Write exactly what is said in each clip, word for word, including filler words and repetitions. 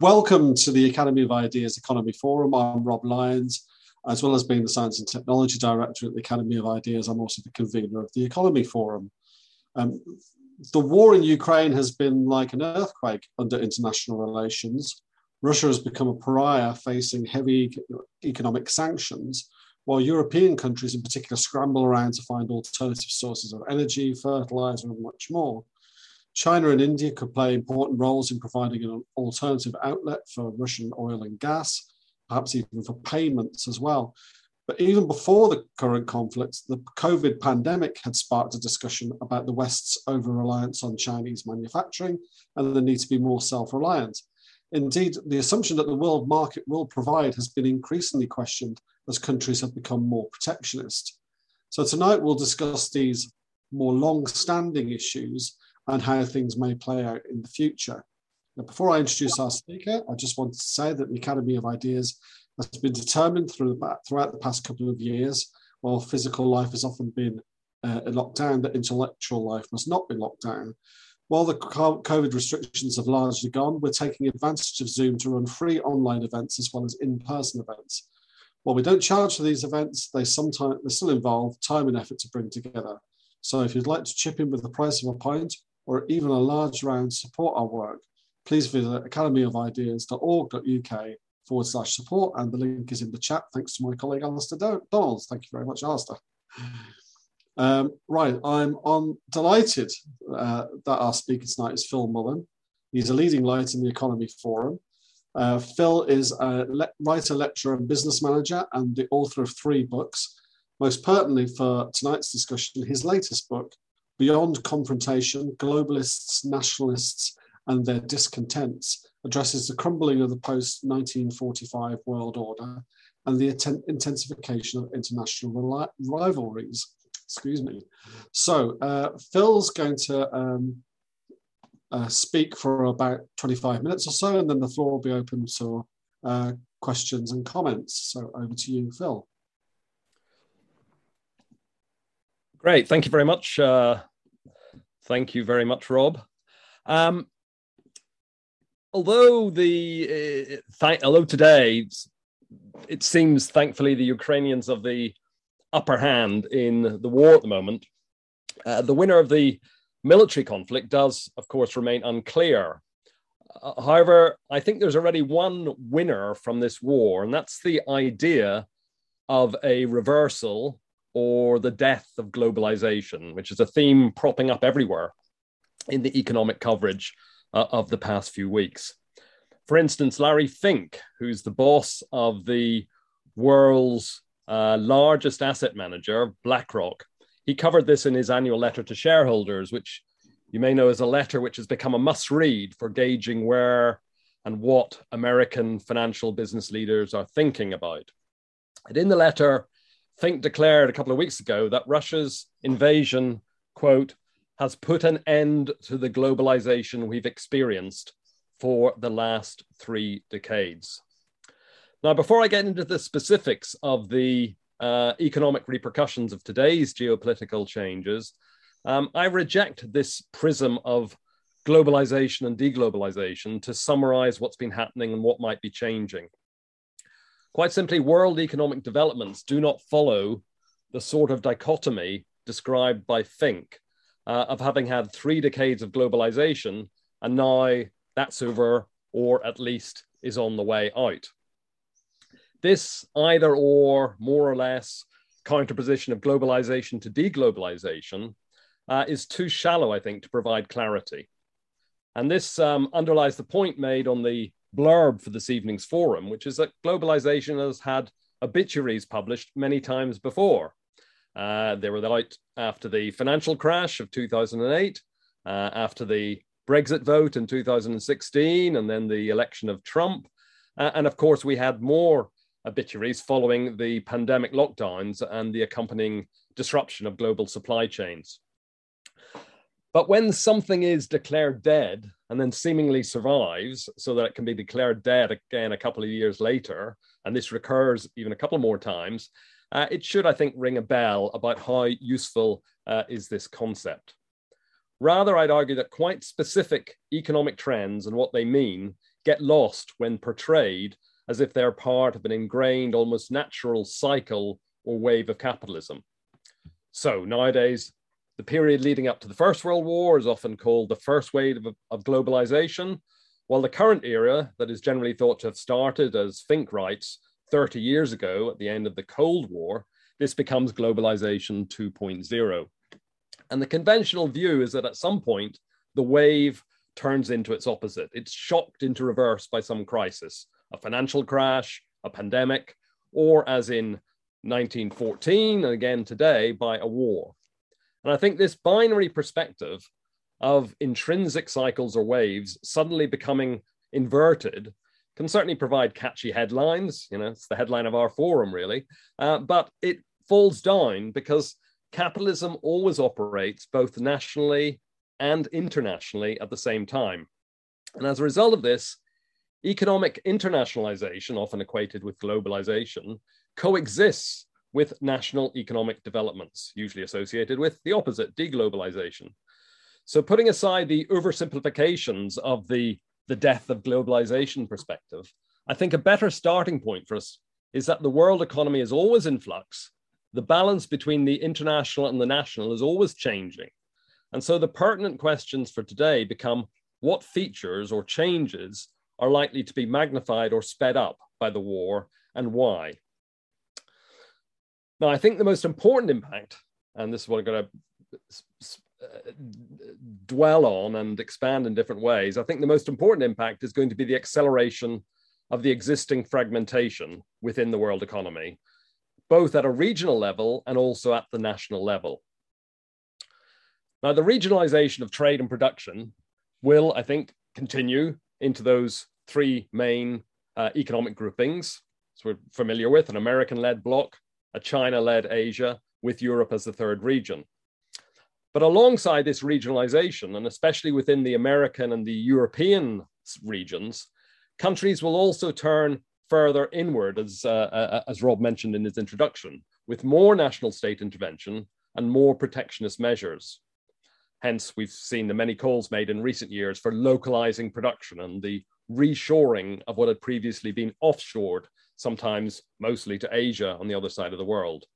Welcome to the Academy of Ideas Economy Forum. I'm Rob Lyons. As well as being the Science and Technology Director at the Academy of Ideas, I'm also the convener of the Economy Forum. Um, the war in Ukraine has been like an earthquake under international relations. Russia has become a pariah facing heavy economic sanctions, while European countries in particular scramble around to find alternative sources of energy, fertilizer, and much more. China and India could play important roles in providing an alternative outlet for Russian oil and gas, perhaps even for payments as well. But even before the current conflict, the COVID pandemic had sparked a discussion about the West's over-reliance on Chinese manufacturing and the need to be more self-reliant. Indeed, the assumption that the world market will provide has been increasingly questioned as countries have become more protectionist. So tonight we'll discuss these more long-standing issues and how things may play out in the future. Now, before I introduce our speaker, I just want to say that the Academy of Ideas has been determined through the, throughout the past couple of years, while physical life has often been uh, locked down, that intellectual life must not be locked down. While the COVID restrictions have largely gone, we're taking advantage of Zoom to run free online events as well as in-person events. While we don't charge for these events, they sometimes they still involve time and effort to bring together. So if you'd like to chip in with the price of a pint or even a large round to support our work, please visit academy of ideas dot org dot U K forward slash support, and the link is in the chat. Thanks to my colleague Alastair Donald. Thank you very much, Alastair. Um, right, I'm on, delighted uh, that our speaker tonight is Phil Mullan. He's a leading light in the Economy Forum. Uh, Phil is a le- writer, lecturer and business manager and the author of three books. Most pertinently for tonight's discussion, his latest book, Beyond Confrontation: Globalists, Nationalists and Their Discontents, addresses the crumbling of the post nineteen forty-five world order and the atten- intensification of international rel- rivalries. Excuse me. So uh, Phil's going to um, uh, speak for about twenty-five minutes or so, and then the floor will be open to uh, questions and comments. So over to you, Phil. Great. Thank you very much. Uh, thank you very much, Rob. Um, although the uh, th- although today it seems, thankfully, the Ukrainians of the upper hand in the war at the moment, uh, the winner of the military conflict does, of course, remain unclear. Uh, however, I think there's already one winner from this war, and that's the idea of a reversal or the death of globalization, which is a theme propping up everywhere in the economic coverage uh, of the past few weeks. For instance, Larry Fink, who's the boss of the world's Uh, largest asset manager, BlackRock, he covered this in his annual letter to shareholders, which you may know is a letter which has become a must-read for gauging where and what American financial business leaders are thinking about. And in the letter, Fink declared a couple of weeks ago that Russia's invasion, quote, has put an end to the globalization we've experienced for the last three decades. Now, before I get into the specifics of the uh, economic repercussions of today's geopolitical changes, um, I reject this prism of globalization and deglobalization to summarize what's been happening and what might be changing. Quite simply, world economic developments do not follow the sort of dichotomy described by Fink uh, of having had three decades of globalization, and now that's over, or at least is on the way out. This either or, more or less, counterposition of globalization to deglobalization uh, is too shallow, I think, to provide clarity. And this um, underlies the point made on the blurb for this evening's forum, which is that globalization has had obituaries published many times before. Uh, they were out after the financial crash of two thousand eight, uh, after the Brexit vote in two thousand sixteen, and then the election of Trump. Uh, and of course, we had more obituaries following the pandemic lockdowns and the accompanying disruption of global supply chains. But when something is declared dead and then seemingly survives so that it can be declared dead again a couple of years later, and this recurs even a couple more times, uh, it should, I think, ring a bell about how useful uh, is this concept. Rather, I'd argue that quite specific economic trends and what they mean get lost when portrayed as if they're part of an ingrained, almost natural cycle or wave of capitalism. So nowadays, the period leading up to the First World War is often called the first wave of, of globalization, while the current era, that is generally thought to have started, as Fink writes, thirty years ago at the end of the Cold War, this becomes globalization two point oh. And the conventional view is that at some point, the wave turns into its opposite. It's shocked into reverse by some crisis, a financial crash, a pandemic, or as in nineteen fourteen, and again today, by a war. And I think this binary perspective of intrinsic cycles or waves suddenly becoming inverted can certainly provide catchy headlines. You know, it's the headline of our forum, really. Uh, but it falls down because capitalism always operates both nationally and internationally at the same time. And as a result of this, economic internationalization, often equated with globalization, coexists with national economic developments, usually associated with the opposite, deglobalization. So putting aside the oversimplifications of the, the death of globalization perspective, I think a better starting point for us is that the world economy is always in flux. The balance between the international and the national is always changing. And so the pertinent questions for today become what features or changes are likely to be magnified or sped up by the war and why. Now, I think the most important impact, and this is what I'm going to dwell on and expand in different ways, I think the most important impact is going to be the acceleration of the existing fragmentation within the world economy, both at a regional level and also at the national level. Now, the regionalization of trade and production will, I think, continue into those three main uh, economic groupings, as we're familiar with, an American-led bloc, a China-led Asia, with Europe as the third region. But alongside this regionalization, and especially within the American and the European regions, countries will also turn further inward, as, uh, as Rob mentioned in his introduction, with more national state intervention and more protectionist measures. Hence, we've seen the many calls made in recent years for localizing production and the reshoring of what had previously been offshored, sometimes mostly to Asia on the other side of the world.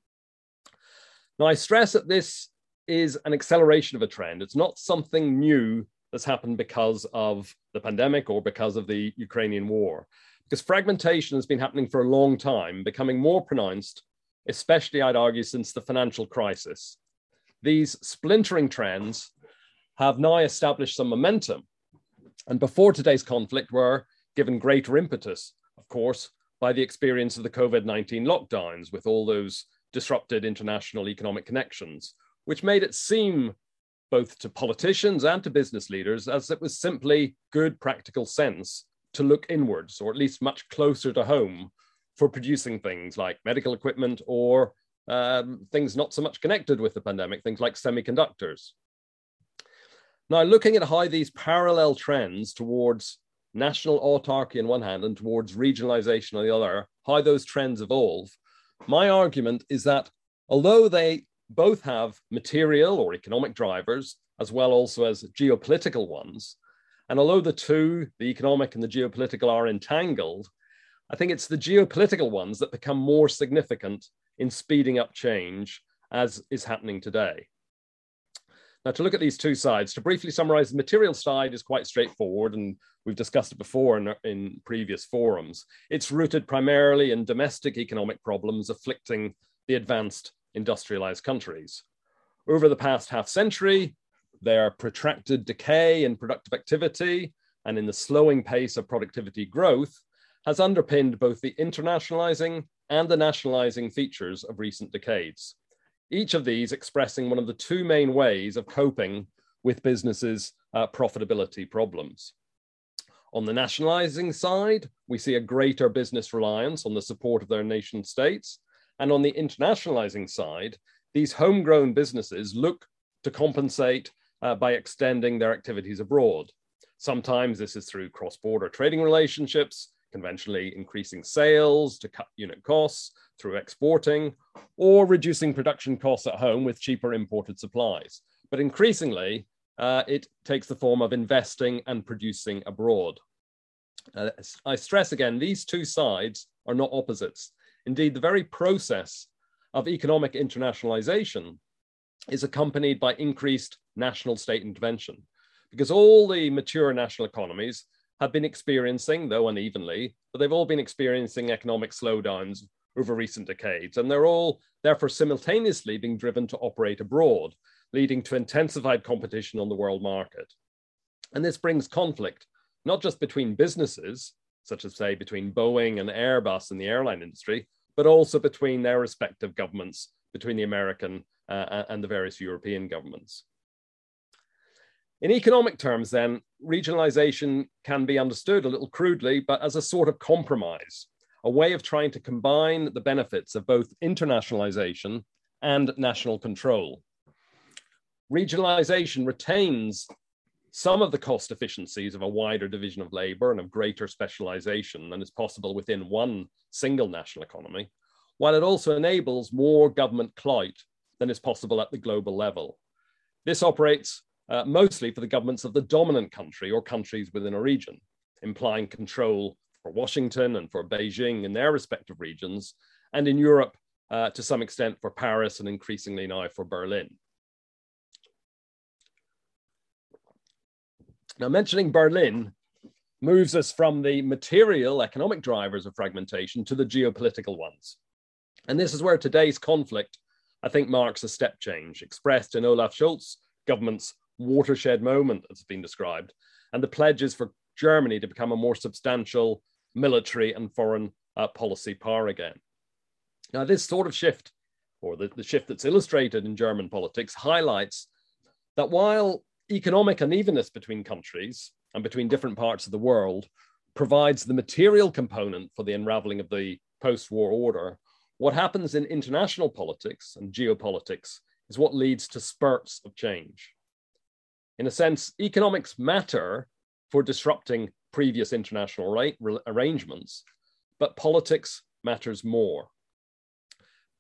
Now, I stress that this is an acceleration of a trend. It's not something new that's happened because of the pandemic or because of the Ukrainian war, because fragmentation has been happening for a long time, becoming more pronounced, especially, I'd argue, since the financial crisis. These splintering trends have now established some momentum, and before today's conflict were given greater impetus, of course, by the experience of the COVID nineteen lockdowns with all those disrupted international economic connections, which made it seem both to politicians and to business leaders as it was simply good practical sense to look inwards, or at least much closer to home, for producing things like medical equipment or um, things not so much connected with the pandemic, things like semiconductors. Now, looking at how these parallel trends towards national autarky on one hand and towards regionalization on the other, how those trends evolve, my argument is that although they both have material or economic drivers, as well also as geopolitical ones, and although the two, the economic and the geopolitical, are entangled, I think it's the geopolitical ones that become more significant in speeding up change, as is happening today. Now, to look at these two sides, to briefly summarize, the material side is quite straightforward, and we've discussed it before in, in previous forums. It's rooted primarily in domestic economic problems afflicting the advanced industrialized countries. Over the past half century, their protracted decay in productive activity and in the slowing pace of productivity growth has underpinned both the internationalizing and the nationalizing features of recent decades, each of these expressing one of the two main ways of coping with businesses' uh, profitability problems. On the nationalizing side, we see a greater business reliance on the support of their nation states. And on the internationalizing side, these homegrown businesses look to compensate uh, by extending their activities abroad. Sometimes this is through cross-border trading relationships, conventionally increasing sales to cut unit costs through exporting, or reducing production costs at home with cheaper imported supplies. But increasingly, uh, it takes the form of investing and producing abroad. Uh, I stress again, these two sides are not opposites. Indeed, the very process of economic internationalization is accompanied by increased national state intervention, because all the mature national economies have been experiencing, though unevenly, but they've all been experiencing economic slowdowns over recent decades. And they're all therefore simultaneously being driven to operate abroad, leading to intensified competition on the world market. And this brings conflict, not just between businesses, such as say between Boeing and Airbus and the airline industry, but also between their respective governments, between the American uh, and the various European governments. In economic terms then, regionalization can be understood a little crudely, but as a sort of compromise, a way of trying to combine the benefits of both internationalization and national control. Regionalization retains some of the cost efficiencies of a wider division of labor and of greater specialization than is possible within one single national economy, while it also enables more government clout than is possible at the global level. This operates uh, mostly for the governments of the dominant country or countries within a region, implying control for Washington and for Beijing in their respective regions, and in Europe, uh, to some extent for Paris and increasingly now for Berlin. Now, mentioning Berlin moves us from the material economic drivers of fragmentation to the geopolitical ones. And this is where today's conflict, I think, marks a step change, expressed in Olaf Scholz government's watershed moment, as it's been described, and the pledges for Germany to become a more substantial military and foreign uh, policy power again. Now, this sort of shift, or the, the shift that's illustrated in German politics, highlights that while economic unevenness between countries and between different parts of the world provides the material component for the unraveling of the post-war order, what happens in international politics and geopolitics is what leads to spurts of change. In a sense, economics matter for disrupting previous international right, re- arrangements, but politics matters more.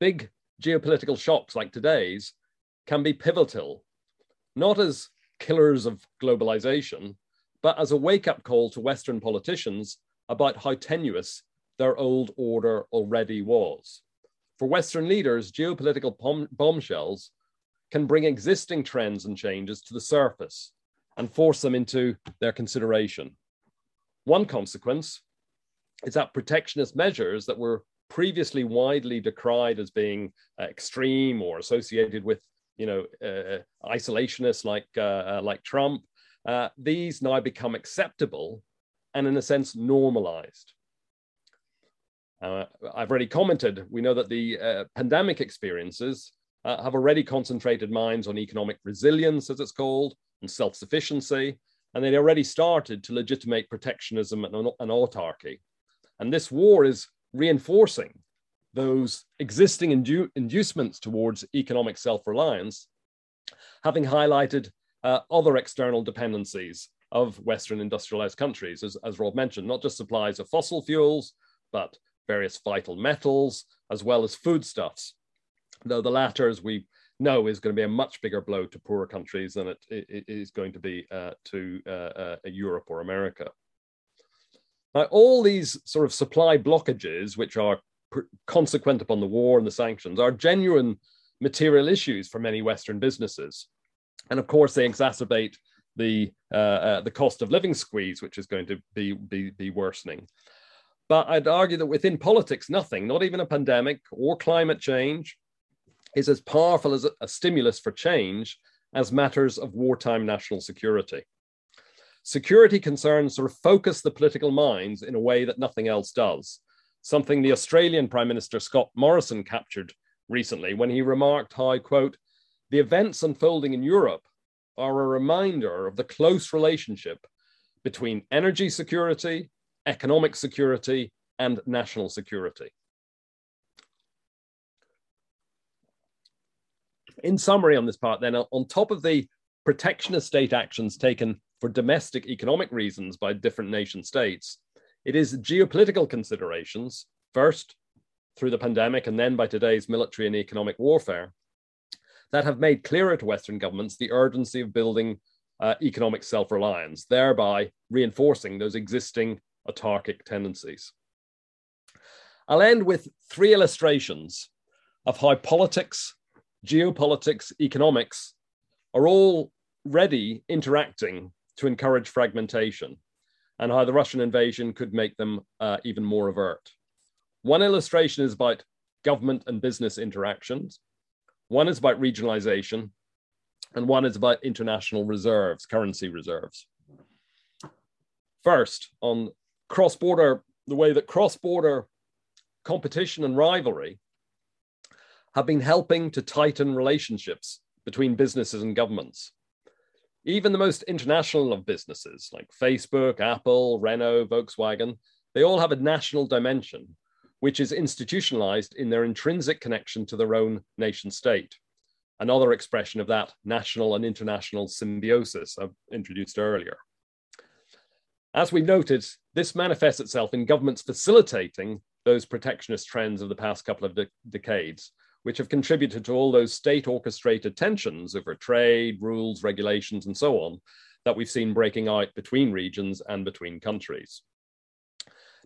Big geopolitical shocks like today's can be pivotal, not as killers of globalization, but as a wake-up call to Western politicians about how tenuous their old order already was. For Western leaders, geopolitical bomb- bombshells can bring existing trends and changes to the surface and force them into their consideration. One consequence is that protectionist measures that were previously widely decried as being extreme or associated with you know, uh, isolationists like, uh, uh, like Trump, uh, these now become acceptable and in a sense normalized. Uh, I've already commented, we know that the uh, pandemic experiences uh, have already concentrated minds on economic resilience, as it's called, and self-sufficiency, and they'd already started to legitimate protectionism and, and autarky. And this war is reinforcing those existing indu- inducements towards economic self-reliance, having highlighted uh, other external dependencies of Western industrialized countries, as, as Rob mentioned, not just supplies of fossil fuels, but various vital metals, as well as foodstuffs, though the latter, as we know, is going to be a much bigger blow to poorer countries than it, it is going to be uh, to uh, uh, Europe or America. Now, all these sort of supply blockages, which are consequent upon the war and the sanctions, are genuine material issues for many Western businesses. And of course, they exacerbate the uh, uh, the cost of living squeeze, which is going to be, be, be worsening. But I'd argue that within politics, nothing, not even a pandemic or climate change, is as powerful as a, a stimulus for change as matters of wartime national security. Security concerns sort of focus the political minds in a way that nothing else does, something the Australian Prime Minister Scott Morrison captured recently when he remarked how, quote, the events unfolding in Europe are a reminder of the close relationship between energy security, economic security, and national security. In summary on this part then, on top of the protectionist state actions taken for domestic economic reasons by different nation states, it is geopolitical considerations, first through the pandemic and then by today's military and economic warfare, that have made clearer to Western governments the urgency of building uh, economic self-reliance, thereby reinforcing those existing autarkic tendencies. I'll end with three illustrations of how politics, geopolitics, economics are already interacting to encourage fragmentation, and how the Russian invasion could make them uh, even more overt. One illustration is about government and business interactions. One is about regionalization, and one is about international reserves, currency reserves. First, on cross-border, the way that cross-border competition and rivalry have been helping to tighten relationships between businesses and governments. Even the most international of businesses, like Facebook, Apple, Renault, Volkswagen, they all have a national dimension, which is institutionalized in their intrinsic connection to their own nation state. Another expression of that national and international symbiosis I've introduced earlier. As we've noted, this manifests itself in governments facilitating those protectionist trends of the past couple of de- decades, which have contributed to all those state-orchestrated tensions over trade, rules, regulations, and so on, that we've seen breaking out between regions and between countries.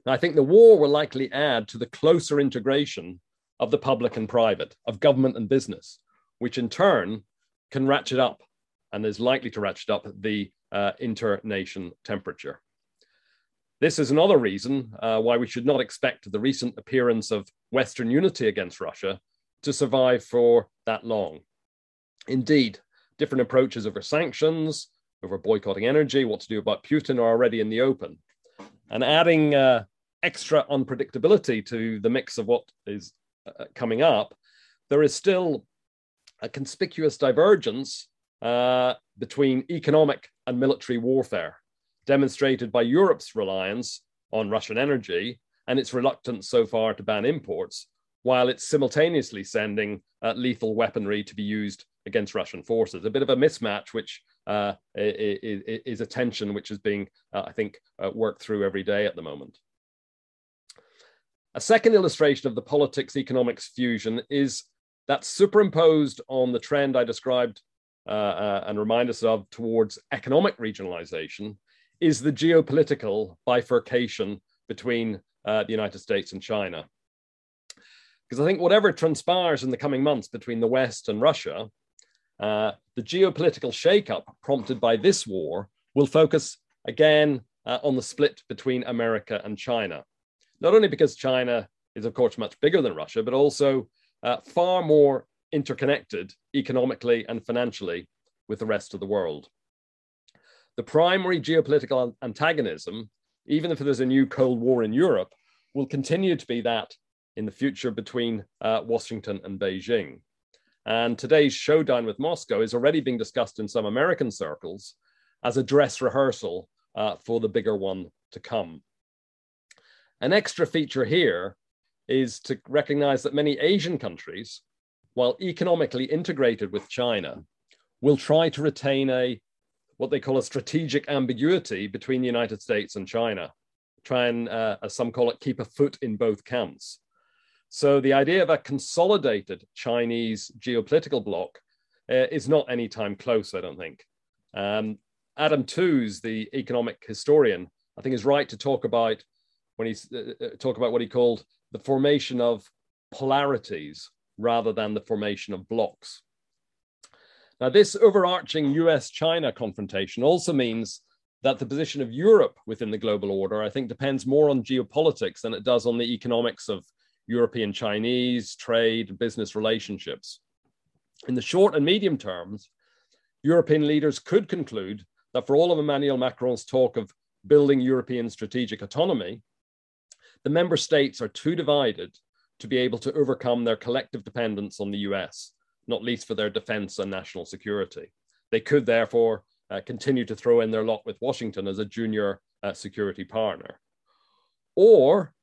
Now, I think the war will likely add to the closer integration of the public and private, of government and business, which in turn can ratchet up, and is likely to ratchet up, the uh, inter-nation temperature. This is another reason uh, why we should not expect the recent appearance of Western unity against Russia to survive for that long. Indeed, different approaches over sanctions, over boycotting energy, what to do about Putin are already in the open. And adding uh, extra unpredictability to the mix of what is uh, coming up, there is still a conspicuous divergence uh, between economic and military warfare, demonstrated by Europe's reliance on Russian energy and its reluctance so far to ban imports, while it's simultaneously sending uh, lethal weaponry to be used against Russian forces. A bit of a mismatch, which uh, is, is a tension which is being, uh, I think, uh, worked through every day at the moment. A second illustration of the politics-economics fusion is that superimposed on the trend I described uh, uh, and remind us of towards economic regionalization is the geopolitical bifurcation between uh, the United States and China. Because I think whatever transpires in the coming months between the West and Russia, uh, the geopolitical shakeup prompted by this war will focus again uh, on the split between America and China. Not only because China is, of course, much bigger than Russia, but also uh, far more interconnected economically and financially with the rest of the world. The primary geopolitical antagonism, even if there's a new Cold War in Europe, will continue to be that in the future between uh, Washington and Beijing. And today's showdown with Moscow is already being discussed in some American circles as a dress rehearsal uh, for the bigger one to come. An extra feature here is to recognize that many Asian countries, while economically integrated with China, will try to retain a, what they call a strategic ambiguity between the United States and China, try and, uh, as some call it, keep a foot in both camps. So the idea of a consolidated Chinese geopolitical bloc uh, is not any time close, I don't think. Um, Adam Tooze, the economic historian, I think is right to talk about when he's uh, talk about what he called the formation of polarities rather than the formation of blocks. Now, this overarching U S China confrontation also means that the position of Europe within the global order, I think, depends more on geopolitics than it does on the economics of European Chinese trade, business relationships. In the short and medium terms, European leaders could conclude that for all of Emmanuel Macron's talk of building European strategic autonomy, the member states are too divided to be able to overcome their collective dependence on the U S, not least for their defense and national security. They could therefore uh, continue to throw in their lot with Washington as a junior uh, security partner. Or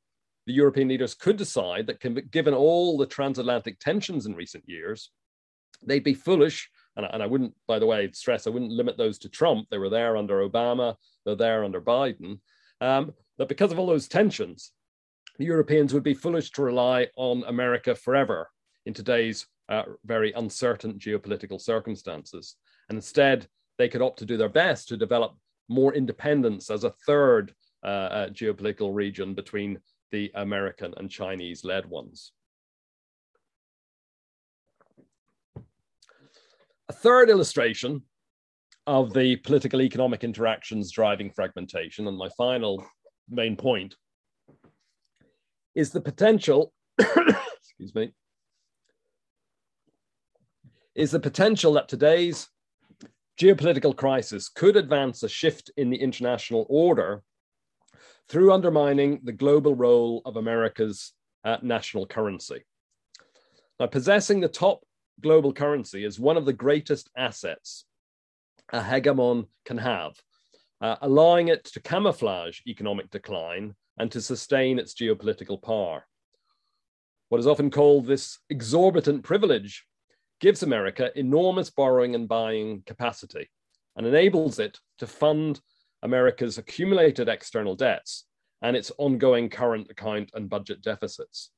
the European leaders could decide that given all the transatlantic tensions in recent years, they'd be foolish, and I, and I wouldn't, by the way, stress, I wouldn't limit those to Trump. They were there under Obama, they're there under Biden, um, that because of all those tensions, the Europeans would be foolish to rely on America forever in today's uh, very uncertain geopolitical circumstances. And instead, they could opt to do their best to develop more independence as a third uh, uh, geopolitical region between the American and Chinese-led ones. A third illustration of the political economic interactions driving fragmentation, and my final main point, is the potential, excuse me, is the potential that today's geopolitical crisis could advance a shift in the international order through undermining the global role of America's uh, national currency. Now, possessing the top global currency is one of the greatest assets a hegemon can have, uh, allowing it to camouflage economic decline and to sustain its geopolitical power. What is often called this exorbitant privilege gives America enormous borrowing and buying capacity and enables it to fund America's accumulated external debts and its ongoing current account and budget deficits.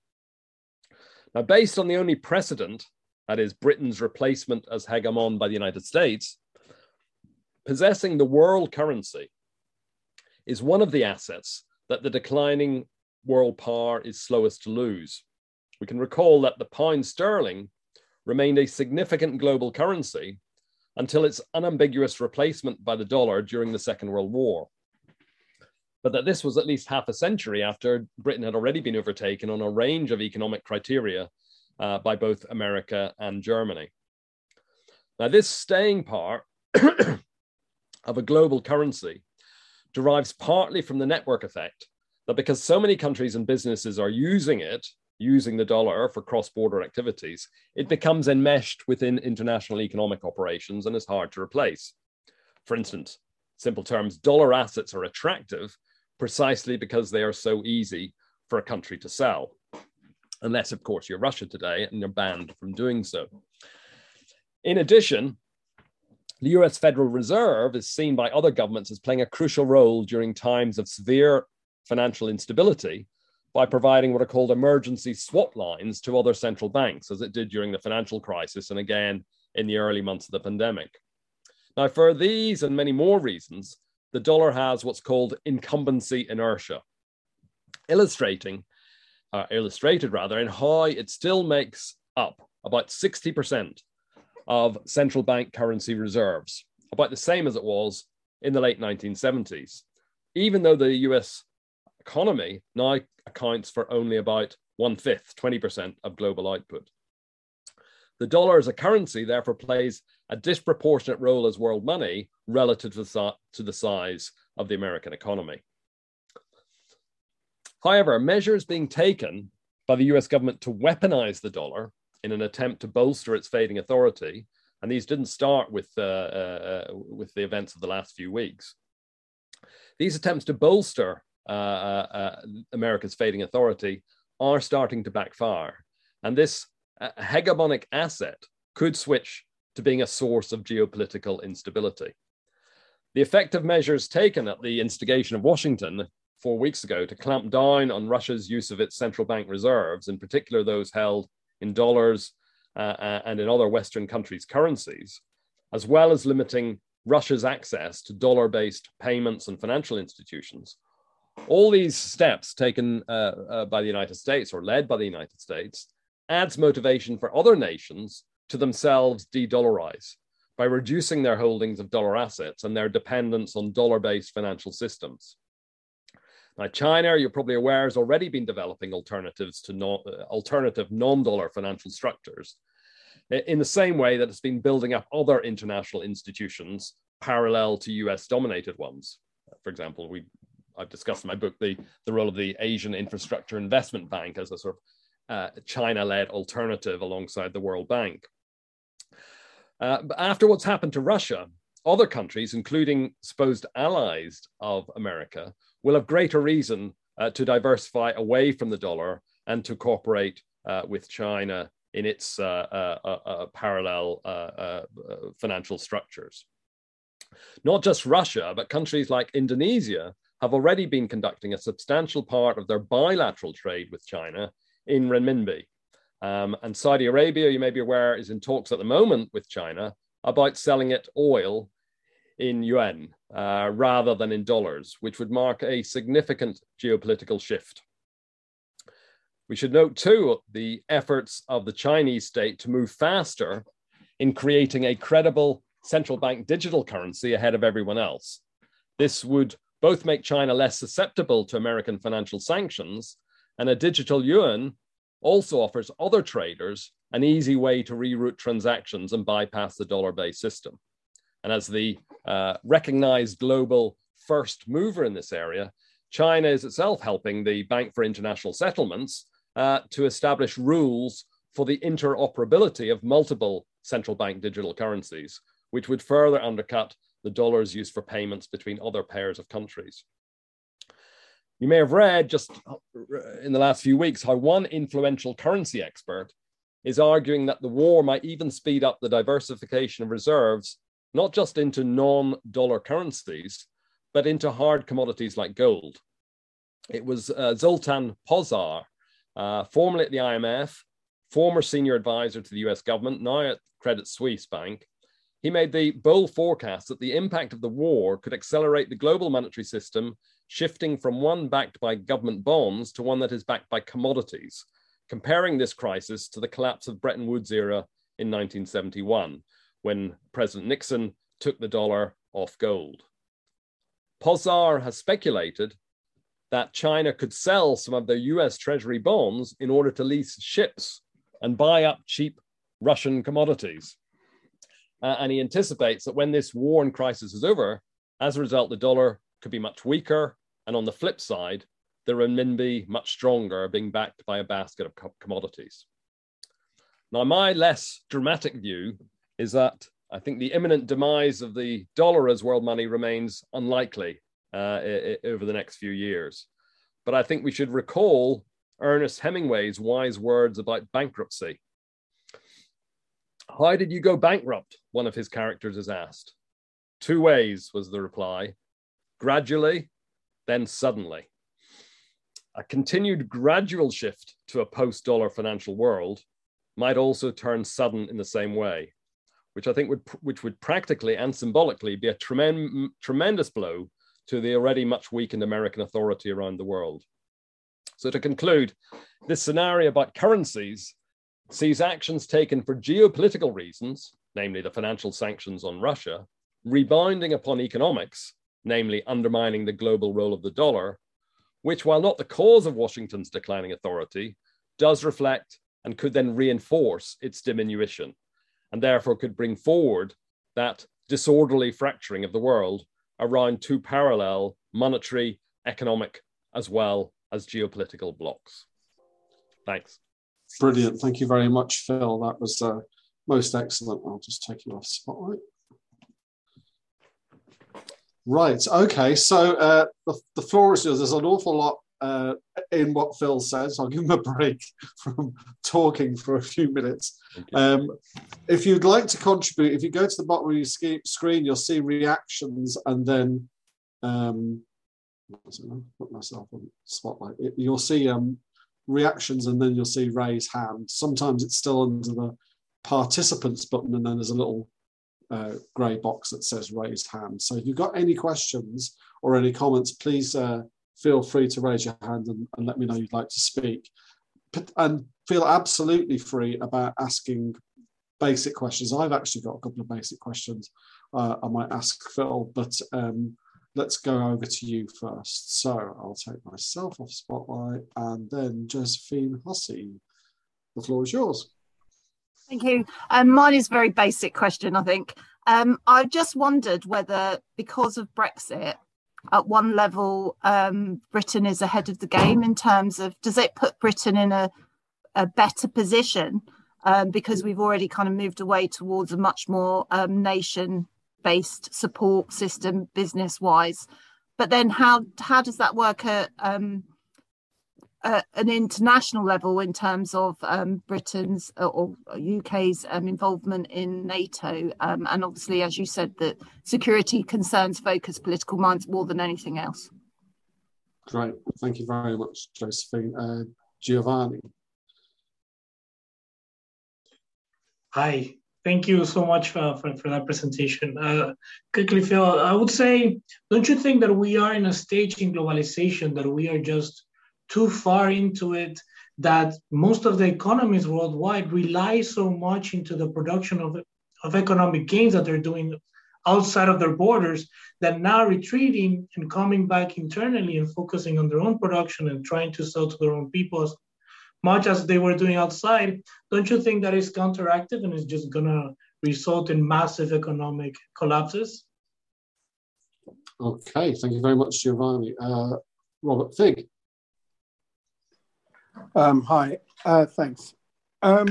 Now, based on the only precedent, that is Britain's replacement as hegemon by the United States, possessing the world currency is one of the assets that the declining world power is slowest to lose. We can recall that the pound sterling remained a significant global currency until its unambiguous replacement by the dollar during the Second World War. But that this was at least half a century after Britain had already been overtaken on a range of economic criteria uh, by both America and Germany. Now, this staying power of a global currency derives partly from the network effect that because so many countries and businesses are using it, using the dollar for cross-border activities, it becomes enmeshed within international economic operations and is hard to replace. For instance, simple terms, dollar assets are attractive precisely because they are so easy for a country to sell. Unless, of course, you're Russia today and you're banned from doing so. In addition, the U S Federal Reserve is seen by other governments as playing a crucial role during times of severe financial instability by providing what are called emergency swap lines to other central banks, as it did during the financial crisis and again in the early months of the pandemic. Now, for these and many more reasons, the dollar has what's called incumbency inertia, illustrating, uh, illustrated rather, in how it still makes up about sixty percent of central bank currency reserves, about the same as it was in the late nineteen seventies, even though the U S economy now accounts for only about one-fifth, twenty percent of global output. The dollar as a currency therefore plays a disproportionate role as world money relative to the size of the American economy. However, measures being taken by the U S government to weaponize the dollar in an attempt to bolster its fading authority, and these didn't start with, uh, uh, with the events of the last few weeks. These attempts to bolster Uh, uh, America's fading authority are starting to backfire. And this uh, hegemonic asset could switch to being a source of geopolitical instability. The effective measures taken at the instigation of Washington four weeks ago to clamp down on Russia's use of its central bank reserves, in particular those held in dollars uh, and in other Western countries' currencies, as well as limiting Russia's access to dollar-based payments and financial institutions, all these steps taken uh, uh, by the United States or led by the United States adds motivation for other nations to themselves de-dollarize by reducing their holdings of dollar assets and their dependence on dollar-based financial systems. Now, China, you're probably aware, has already been developing alternatives to non- alternative non-dollar financial structures in the same way that it's been building up other international institutions parallel to U S-dominated ones. For example, we I've discussed in my book the, the role of the Asian Infrastructure Investment Bank as a sort of uh, China-led alternative alongside the World Bank. Uh, but after what's happened to Russia, other countries, including supposed allies of America, will have greater reason uh, to diversify away from the dollar and to cooperate uh, with China in its uh, uh, uh, parallel uh, uh, financial structures. Not just Russia, but countries like Indonesia have already been conducting a substantial part of their bilateral trade with China in renminbi. Um, and Saudi Arabia, you may be aware, is in talks at the moment with China about selling it oil in yuan, uh, rather than in dollars, which would mark a significant geopolitical shift. We should note, too, the efforts of the Chinese state to move faster in creating a credible central bank digital currency ahead of everyone else. This would both make China less susceptible to American financial sanctions, and a digital yuan also offers other traders an easy way to reroute transactions and bypass the dollar-based system. And as the uh, recognized global first mover in this area, China is itself helping the Bank for International Settlements uh, to establish rules for the interoperability of multiple central bank digital currencies, which would further undercut the dollar's used for payments between other pairs of countries. You may have read just in the last few weeks how one influential currency expert is arguing that the war might even speed up the diversification of reserves, not just into non-dollar currencies, but into hard commodities like gold. It was uh, Zoltan Pozsar, uh, formerly at the I M F, former senior advisor to the U S government, now at Credit Suisse Bank. He made the bold forecast that the impact of the war could accelerate the global monetary system, shifting from one backed by government bonds to one that is backed by commodities, comparing this crisis to the collapse of Bretton Woods era in nineteen seventy-one, when President Nixon took the dollar off gold. Pozsar has speculated that China could sell some of their U S Treasury bonds in order to lease ships and buy up cheap Russian commodities. Uh, and he anticipates that when this war and crisis is over, as a result, the dollar could be much weaker, and on the flip side, the renminbi much stronger, being backed by a basket of co- commodities. Now, my less dramatic view is that I think the imminent demise of the dollar as world money remains unlikely uh, I- I over the next few years. But I think we should recall Ernest Hemingway's wise words about bankruptcy. "How did you go bankrupt?" one of his characters is asked. "Two ways," was the reply. "Gradually, then suddenly." A continued gradual shift to a post-dollar financial world might also turn sudden in the same way, which I think would which would practically and symbolically be a tremendous tremendous blow to the already much weakened American authority around the world. So to conclude, this scenario about currencies sees actions taken for geopolitical reasons, namely the financial sanctions on Russia, rebounding upon economics, namely undermining the global role of the dollar, which, while not the cause of Washington's declining authority, does reflect and could then reinforce its diminution, and therefore could bring forward that disorderly fracturing of the world around two parallel monetary, economic, as well as geopolitical blocks. Thanks. Brilliant. Thank you very much, Phil. That was uh, most excellent. I'll just take you off spotlight. Right. Okay. So uh, the, the floor is yours. There's an awful lot uh, in what Phil says. I'll give him a break from talking for a few minutes. Um, if you'd like to contribute, if you go to the bottom of your sk- screen, you'll see reactions and then um, put myself on spotlight. You'll see um, reactions and then you'll see raise hand. Sometimes it's still under the participants button and then there's a little uh, grey box that says raise hand. So if you've got any questions or any comments, please uh, feel free to raise your hand and, and let me know you'd like to speak. And feel absolutely free about asking basic questions. I've actually got a couple of basic questions uh, I might ask Phil, but um, let's go over to you first. So I'll take myself off spotlight and then Josephine Hussey. The floor is yours. Thank you. Um, mine is a very basic question, I think. Um, I just wondered whether, because of Brexit, at one level, um, Britain is ahead of the game in terms of, does it put Britain in a, a better position? Um, because we've already kind of moved away towards a much more um, nation based support system business wise, but then how how does that work at um at an international level in terms of um Britain's or U K's um, involvement in NATO, um, and obviously, as you said, that security concerns focus political minds more than anything else. Great, thank you very much, Josephine. uh, Giovanni. Hi. Thank you so much for, for, for that presentation. Uh, quickly, Phil, I would say, don't you think that we are in a stage in globalization that we are just too far into it, that most of the economies worldwide rely so much into the production of, of economic gains that they're doing outside of their borders, that now retreating and coming back internally and focusing on their own production and trying to sell to their own people much as they were doing outside? Don't you think that is counteractive and is just going to result in massive economic collapses? Okay, thank you very much, Giovanni. Uh, Robert Figg. Um, hi, uh, thanks. Um,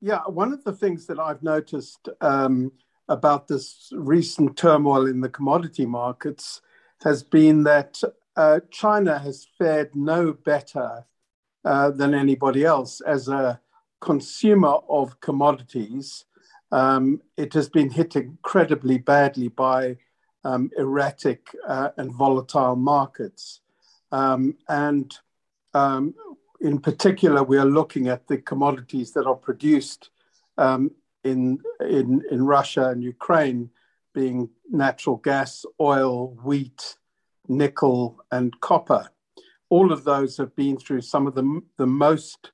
yeah, one of the things that I've noticed um, about this recent turmoil in the commodity markets has been that uh, China has fared no better Uh, than anybody else. As a consumer of commodities, um, it has been hit incredibly badly by um, erratic uh, and volatile markets. Um, and um, in particular, we are looking at the commodities that are produced um, in, in, in Russia and Ukraine, being natural gas, oil, wheat, nickel, and copper. All of those have been through some of the, the most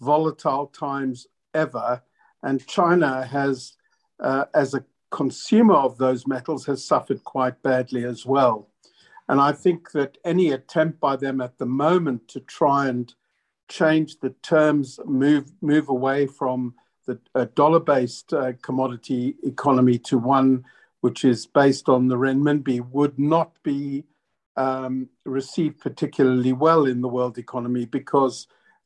volatile times ever. And China has, uh, as a consumer of those metals, has suffered quite badly as well. And I think that any attempt by them at the moment to try and change the terms, move, move away from the uh, dollar-based uh, commodity economy to one which is based on the renminbi would not be Um, received particularly well in the world economy, because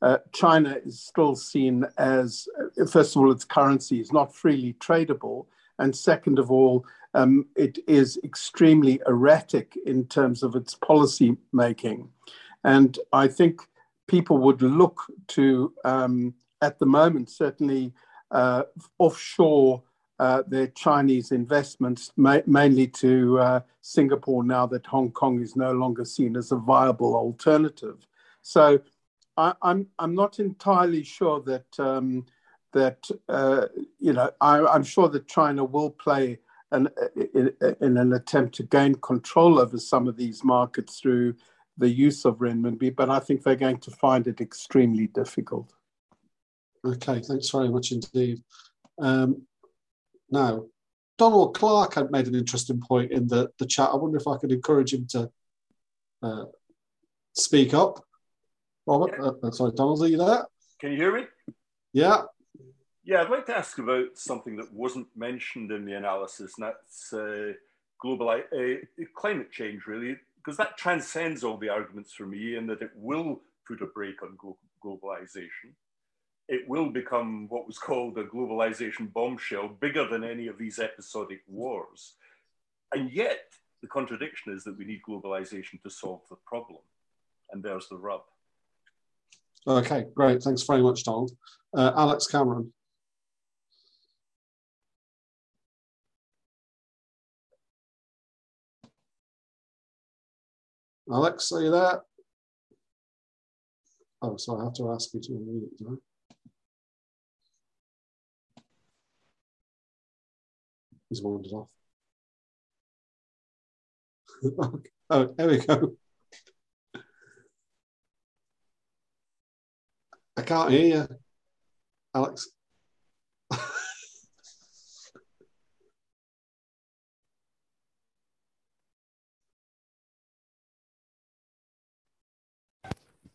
uh, China is still seen as, first of all, its currency is not freely tradable, and second of all, um, it is extremely erratic in terms of its policy making. And I think people would look to, um, at the moment, certainly uh, offshore Uh, their Chinese investments, ma- mainly to uh, Singapore, now that Hong Kong is no longer seen as a viable alternative. So I, I'm I'm not entirely sure that um, that uh, you know I, I'm sure that China will play an, in, in an attempt to gain control over some of these markets through the use of renminbi, but I think they're going to find it extremely difficult. Okay, thanks very much indeed. Um, Now, Donald Clark had made an interesting point in the, the chat. I wonder if I could encourage him to uh, speak up. Robert, yeah. uh, sorry, Donald, are you there? Can you hear me? Yeah. Yeah, I'd like to ask about something that wasn't mentioned in the analysis, and that's uh, global uh, climate change, really, because that transcends all the arguments for me, in that it will put a brake on go- globalization. It will become what was called a globalization bombshell, bigger than any of these episodic wars. And yet, the contradiction is that we need globalization to solve the problem. And there's the rub. Okay, great. Thanks very much, Donald. Uh, Alex Cameron. Alex, are you there? Oh, so I have to ask you to unmute, do I? He's wandered off. Okay. Oh, there we go. I can't hear you, Alex.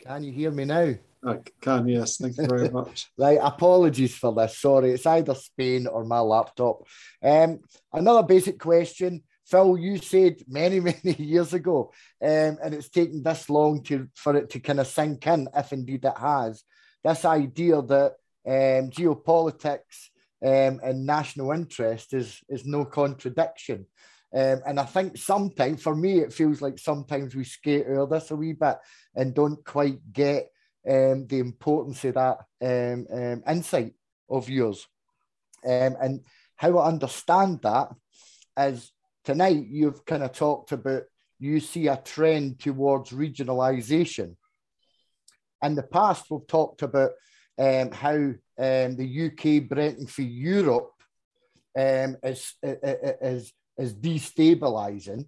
Can you hear me now? I can, yes. Thank you very much. Right, apologies for this. Sorry, it's either Spain or my laptop. Um, another basic question. Phil, you said many, many years ago, um, and it's taken this long to for it to kind of sink in, if indeed it has, this idea that um, geopolitics um, and national interest is, is no contradiction. Um, and I think sometimes, for me, it feels like sometimes we skate over this a wee bit and don't quite get Um, the importance of that um, um, insight of yours. Um, and how I understand that is tonight you've kind of talked about, you see a trend towards regionalisation. In the past, we've talked about um, how um, the U K, Britain for Europe um, as, as, as destabilising,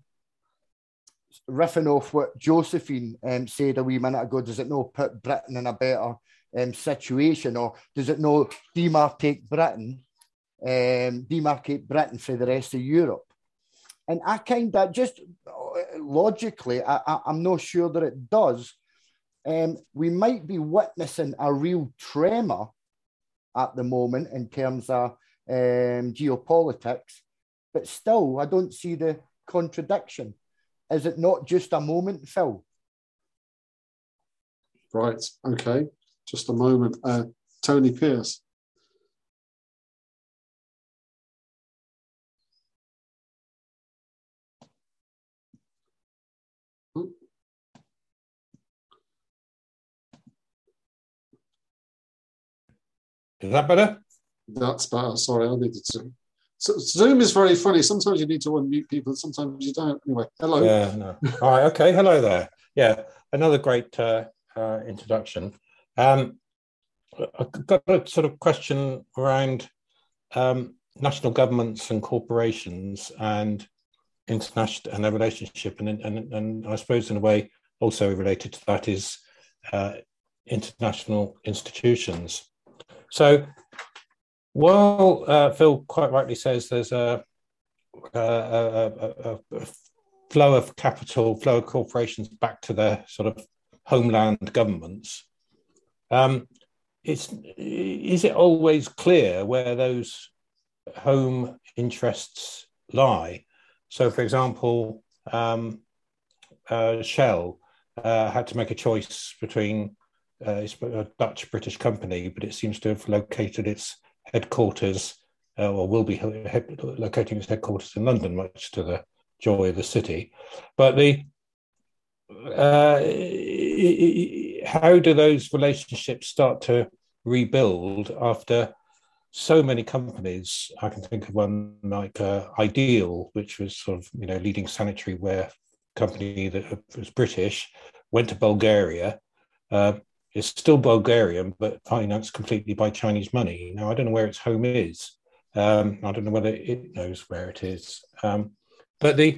riffing off what Josephine um, said a wee minute ago, does it not put Britain in a better um, situation, or does it not demarcate Britain, um, demarcate Britain for the rest of Europe? And I kind of just logically, I, I, I'm not sure that it does. Um, we might be witnessing a real tremor at the moment in terms of um, geopolitics, but still, I don't see the contradiction. Is it not just a moment, Phil? Right, okay, just a moment. Uh, Tony Pierce. Is that better? That's better. Sorry, I needed to. So Zoom is very funny. Sometimes you need to unmute people, and sometimes you don't. Anyway, hello. Yeah, no. All right, okay, hello there. Yeah, another great uh, uh, introduction. Um, I've got a sort of question around um, national governments and corporations and international and their relationship, and and and I suppose in a way also related to that is uh, international institutions. So, while uh, Phil quite rightly says there's a, a, a, a flow of capital, flow of corporations back to their sort of homeland governments, um, it's, is it always clear where those home interests lie? So, for example, um, uh, Shell uh, had to make a choice between Uh, it's a Dutch-British company, but it seems to have located its headquarters, uh, or will be he- locating its headquarters in London, much to the joy of the city. But the uh, how do those relationships start to rebuild after so many companies? I can think of one like uh, Ideal, which was sort of you know leading sanitary ware company that was British, went to Bulgaria. Uh, It's still Bulgarian, but financed completely by Chinese money. Now, I don't know where its home is. Um, I don't know whether it knows where it is. Um, but the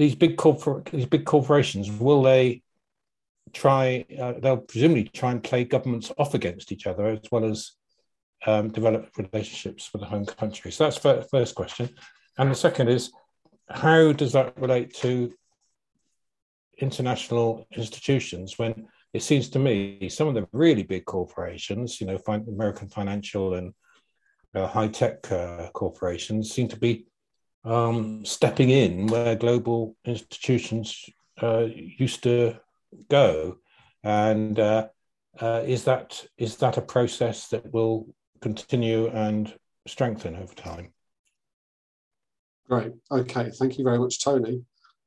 these big corpor- these big corporations, will they try, uh, they'll presumably try and play governments off against each other, as well as um, develop relationships with the home country. So that's the first question. And the second is, how does that relate to international institutions when it seems to me some of the really big corporations, you know, American financial and uh, high-tech uh, corporations seem to be um, stepping in where global institutions uh, used to go. And uh, uh, is that is that a process that will continue and strengthen over time? Great. Okay. Thank you very much, Tony.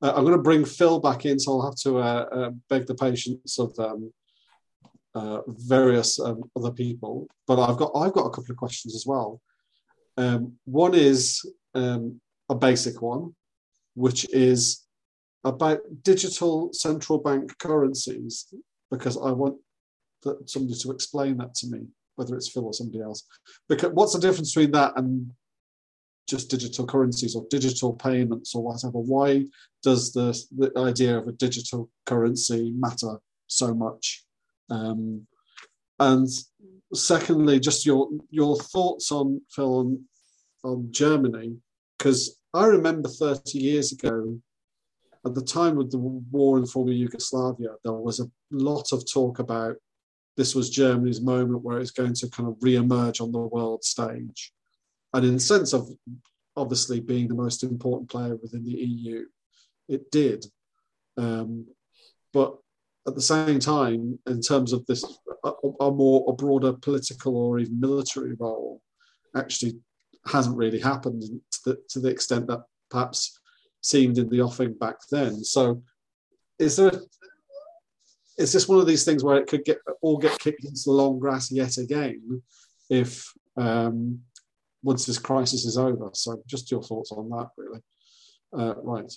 Uh, I'm going to bring Phil back in, so I'll have to uh, uh, beg the patience of um, uh, various um, other people. But I've got I've got a couple of questions as well. Um, one is um, a basic one, which is about digital central bank currencies, because I want that somebody to explain that to me, whether it's Phil or somebody else. Because what's the difference between that and just digital currencies or digital payments or whatever? Why does the, the idea of a digital currency matter so much? Um, and secondly, just your your thoughts on, Phil, on, on Germany, because I remember thirty years ago, at the time of the war in former Yugoslavia, there was a lot of talk about this was Germany's moment where it's going to kind of re-emerge on the world stage. And in the sense of obviously being the most important player within the E U, it did. Um, but at the same time, in terms of this, a, a more a broader political or even military role actually hasn't really happened to the, to the extent that perhaps seemed in the offing back then. So is there, is this one of these things where it could get all get kicked into the long grass yet again if... Um, once this crisis is over? So just your thoughts on that, really. Uh, right.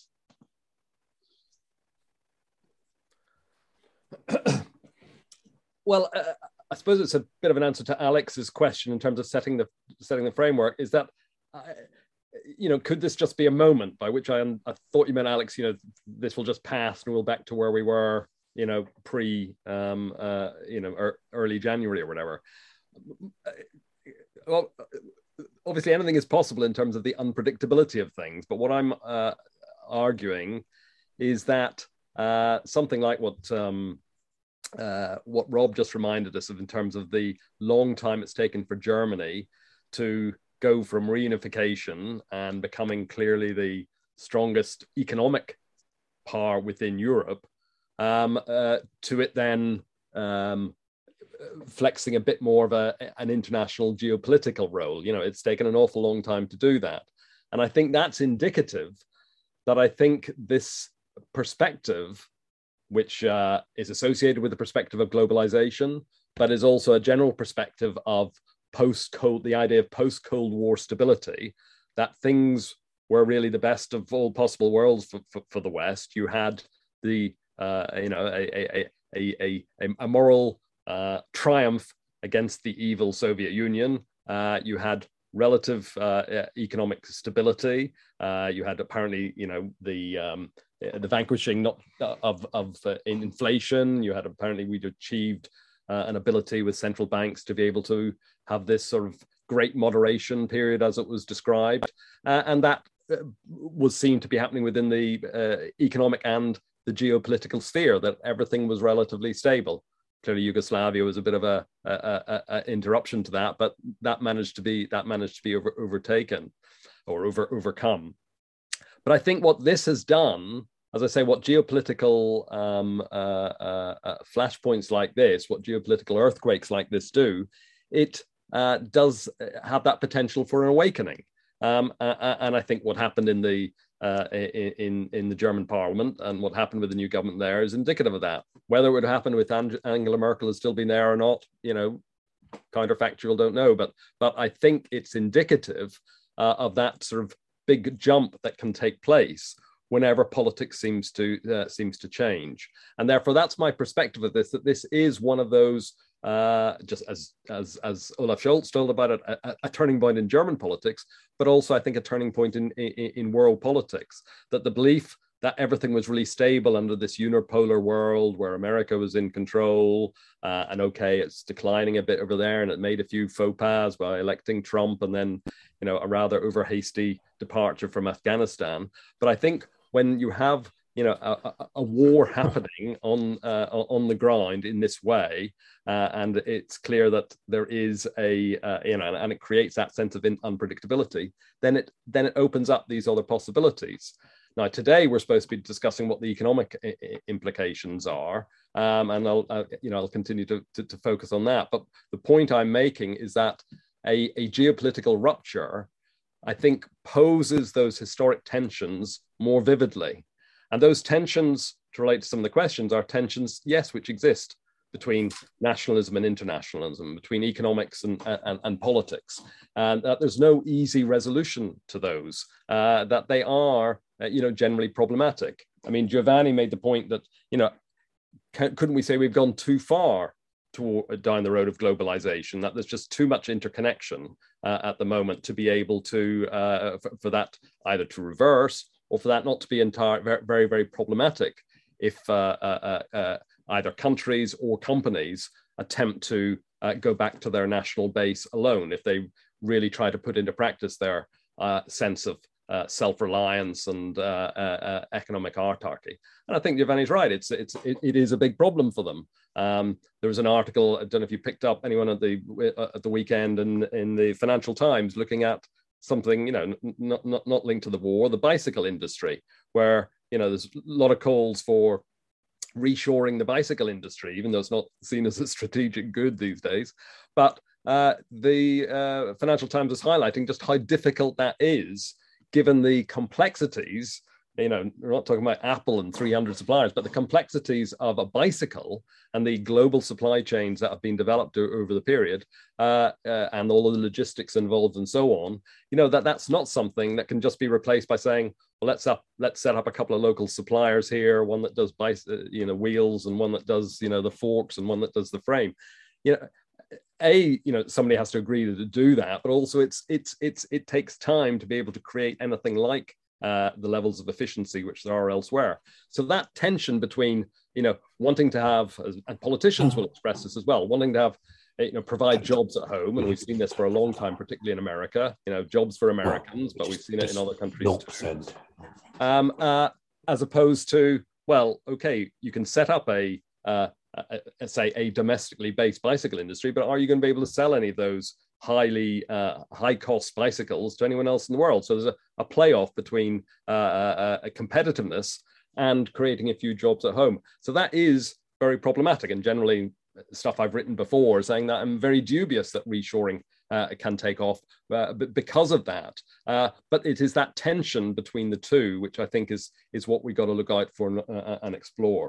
Well, uh, I suppose it's a bit of an answer to Alex's question in terms of setting the setting the framework. Is that, I, you know, could this just be a moment, by which I, I thought you meant, Alex, you know, this will just pass and we'll back to where we were, you know, pre, um, uh, you know, or early January or whatever. Well, obviously anything is possible in terms of the unpredictability of things. But what I'm uh, arguing is that uh, something like what um, uh, what Rob just reminded us of in terms of the long time it's taken for Germany to go from reunification and becoming clearly the strongest economic power within Europe um, uh, to it then um, flexing a bit more of a, an international geopolitical role. You know, it's taken an awful long time to do that. And I think that's indicative that I think this perspective, which uh, is associated with the perspective of globalization, but is also a general perspective of post-Cold, the idea of post-Cold War stability, that things were really the best of all possible worlds for, for, for the West. You had the, uh, you know, a, a, a, a, a moral uh, triumph against the evil Soviet Union. Uh, you had relative uh, economic stability. Uh, you had apparently, you know, the um, the vanquishing not of of uh, inflation. You had apparently we'd achieved uh, an ability with central banks to be able to have this sort of great moderation period, as it was described. Uh, and that uh, was seen to be happening within the uh, economic and the geopolitical sphere, that everything was relatively stable. Clearly, Yugoslavia was a bit of a, a, a, a interruption to that, but that managed to be that managed to be over, overtaken or over, overcome. But I think what this has done, as I say, what geopolitical um, uh, uh, uh, flashpoints like this, what geopolitical earthquakes like this do, it Uh, does have that potential for an awakening, um, uh, and I think what happened in the uh, in in the German Parliament and what happened with the new government there is indicative of that. Whether it would happen with Ang- Angela Merkel has still been there or not, you know, counterfactual, don't know. But but I think it's indicative uh, of that sort of big jump that can take place whenever politics seems to uh, seems to change, and therefore that's my perspective of this. That this is one of those. Uh, just as as as Olaf Scholz told about it, a, a turning point in German politics, but also I think a turning point in, in in world politics. That the belief that everything was really stable under this unipolar world where America was in control, uh, and okay, it's declining a bit over there, and it made a few faux pas by electing Trump, and then you know a rather over hasty departure from Afghanistan. But I think when you have you know, a, a, a war happening on uh, on the ground in this way, uh, and it's clear that there is a, uh, you know, and it creates that sense of in- unpredictability, then it then it opens up these other possibilities. Now, today, we're supposed to be discussing what the economic I- implications are, um, and I'll, uh, you know, I'll continue to, to, to focus on that. But the point I'm making is that a, a geopolitical rupture, I think, poses those historic tensions more vividly. And those tensions, to relate to some of the questions, are tensions, yes, which exist between nationalism and internationalism, between economics and, and, and politics, and that there's no easy resolution to those, uh, that they are, uh, you know, generally problematic. I mean, Giovanni made the point that, you know, can, couldn't we say we've gone too far toward, down the road of globalization, that there's just too much interconnection uh, at the moment to be able to, uh, for, for that either to reverse or for that not to be entire, very, very problematic if uh, uh, uh, either countries or companies attempt to uh, go back to their national base alone, if they really try to put into practice their uh, sense of uh, self-reliance and uh, uh, economic autarky. And I think Giovanni's right, it's, it's, it, it is a big problem for them. Um, there was an article, I don't know if you picked up anyone at the, uh, at the weekend in, in the Financial Times looking at something, you know, not, not not linked to the war, the bicycle industry, where, you know, there's a lot of calls for reshoring the bicycle industry, even though it's not seen as a strategic good these days. But uh, the uh, Financial Times is highlighting just how difficult that is, given the complexities, you know, we're not talking about Apple and three hundred suppliers, but the complexities of a bicycle and the global supply chains that have been developed over the period uh, uh, and all of the logistics involved and so on, you know, that that's not something that can just be replaced by saying, well, let's up, let's set up a couple of local suppliers here, one that does, bicycle, you know, wheels and one that does, you know, the forks and one that does the frame. you know, A, you know, somebody has to agree to do that, but also it's it's it's it takes time to be able to create anything like uh, the levels of efficiency which there are elsewhere. So that tension between, you know, wanting to have, and politicians will express this as well, wanting to have, you know, provide jobs at home, and we've seen this for a long time, particularly in America. You know, jobs for Americans, but we've seen it in other countries too. Um, uh, as opposed to, well, okay, you can set up a uh, Uh, say a domestically based bicycle industry, but are you going to be able to sell any of those highly uh, high cost bicycles to anyone else in the world? So there's a, a playoff between uh, uh, competitiveness and creating a few jobs at home. So that is very problematic, and generally stuff I've written before saying that I'm very dubious that reshoring uh, can take off uh, because of that. Uh, but it is that tension between the two, which I think is is what we got to look out for and, uh, and explore.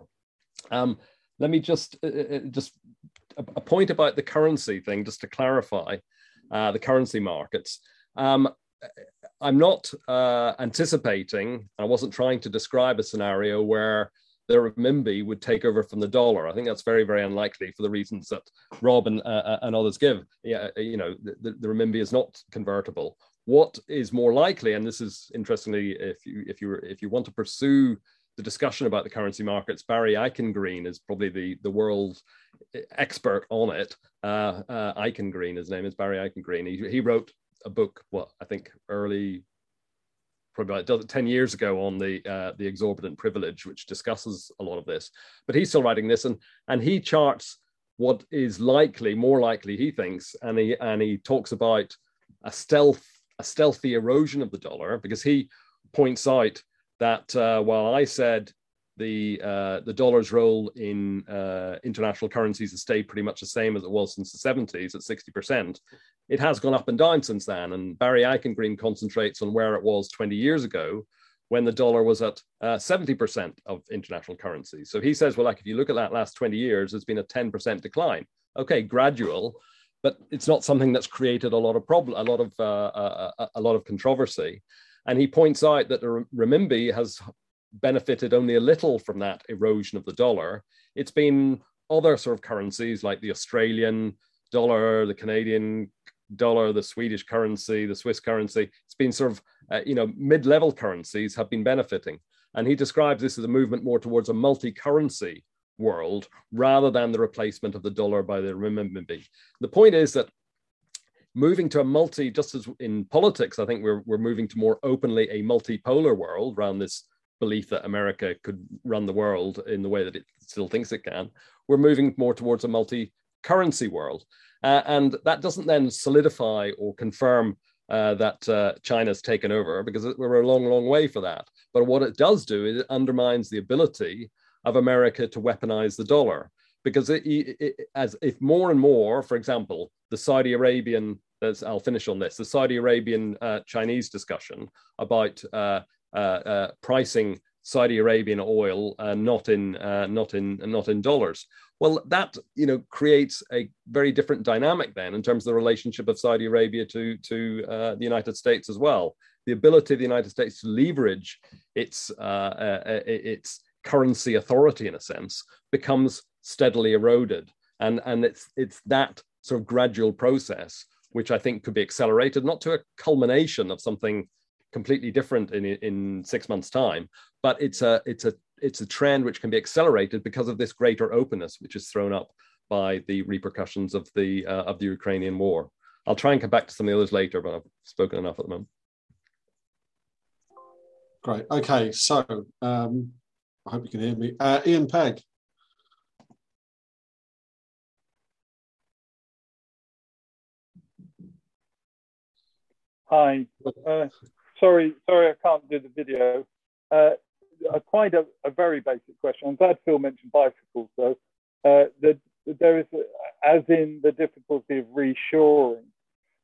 Um, Let me just uh, just a, a point about the currency thing, just to clarify uh, the currency markets. Um, I'm not uh, anticipating, I wasn't trying to describe a scenario where the renminbi would take over from the dollar. I think that's very, very unlikely for the reasons that Rob and, uh, and others give. Yeah, you know, the, the renminbi is not convertible. What is more likely, and this is interestingly, if you if you if you want to pursue the discussion about the currency markets, Barry Eichengreen is probably the, the world expert on it. Uh, uh, Eichengreen, his name is Barry Eichengreen. He, he wrote a book, well, I think early, probably about ten years ago, on the uh, the exorbitant privilege, which discusses a lot of this. But he's still writing this, and and he charts what is likely, more likely, he thinks, and he and he talks about a stealth, a stealthy erosion of the dollar, because he points out that uh, while I said the uh, the dollar's role in uh, international currencies has stayed pretty much the same as it was since the seventies at sixty percent, it has gone up and down since then. And Barry Eichengreen concentrates on where it was twenty years ago, when the dollar was at uh, seventy percent of international currencies. So he says, well, like, if you look at that last twenty years, there's been a ten percent decline. Okay, gradual, but it's not something that's created a lot of problem, a lot of uh, a, a lot of controversy. And he points out that the renminbi has benefited only a little from that erosion of the dollar. It's been other sort of currencies like the Australian dollar, the Canadian dollar, the Swedish currency, the Swiss currency. It's been sort of, uh, you know, mid-level currencies have been benefiting. And he describes this as a movement more towards a multi-currency world rather than the replacement of the dollar by the renminbi. The point is that moving to a multi, just as in politics, I think we're we're moving to more openly a multipolar world around this belief that America could run the world in the way that it still thinks it can. We're moving more towards a multi-currency world. Uh, and that doesn't then solidify or confirm uh, that uh, China's taken over, because we're a long, long way for that. But what it does do is it undermines the ability of America to weaponize the dollar. Because it, it, as if more and more, for example, the Saudi Arabian, I'll finish on this, the Saudi Arabian uh, Chinese discussion about uh, uh, uh, pricing Saudi Arabian oil uh, not in uh, not in not in dollars. Well, that, you know, creates a very different dynamic then in terms of the relationship of Saudi Arabia to to uh, the United States as well. The ability of the United States to leverage its uh, uh, its currency authority in a sense becomes steadily eroded, and and it's it's that sort of gradual process which I think could be accelerated, not to a culmination of something completely different in in six months' time, but it's a it's a it's a trend which can be accelerated because of this greater openness which is thrown up by the repercussions of the uh, of the Ukrainian war. I'll try and come back to some of the others later, but I've spoken enough at the moment. Great. Okay, so um, I hope you can hear me. Uh, Ian Pegg. Hi. Uh, sorry, sorry, I can't do the video. Uh, quite a, a very basic question. I'm glad Phil mentioned bicycles, though. Uh, the, there is, a, as in the difficulty of reshoring,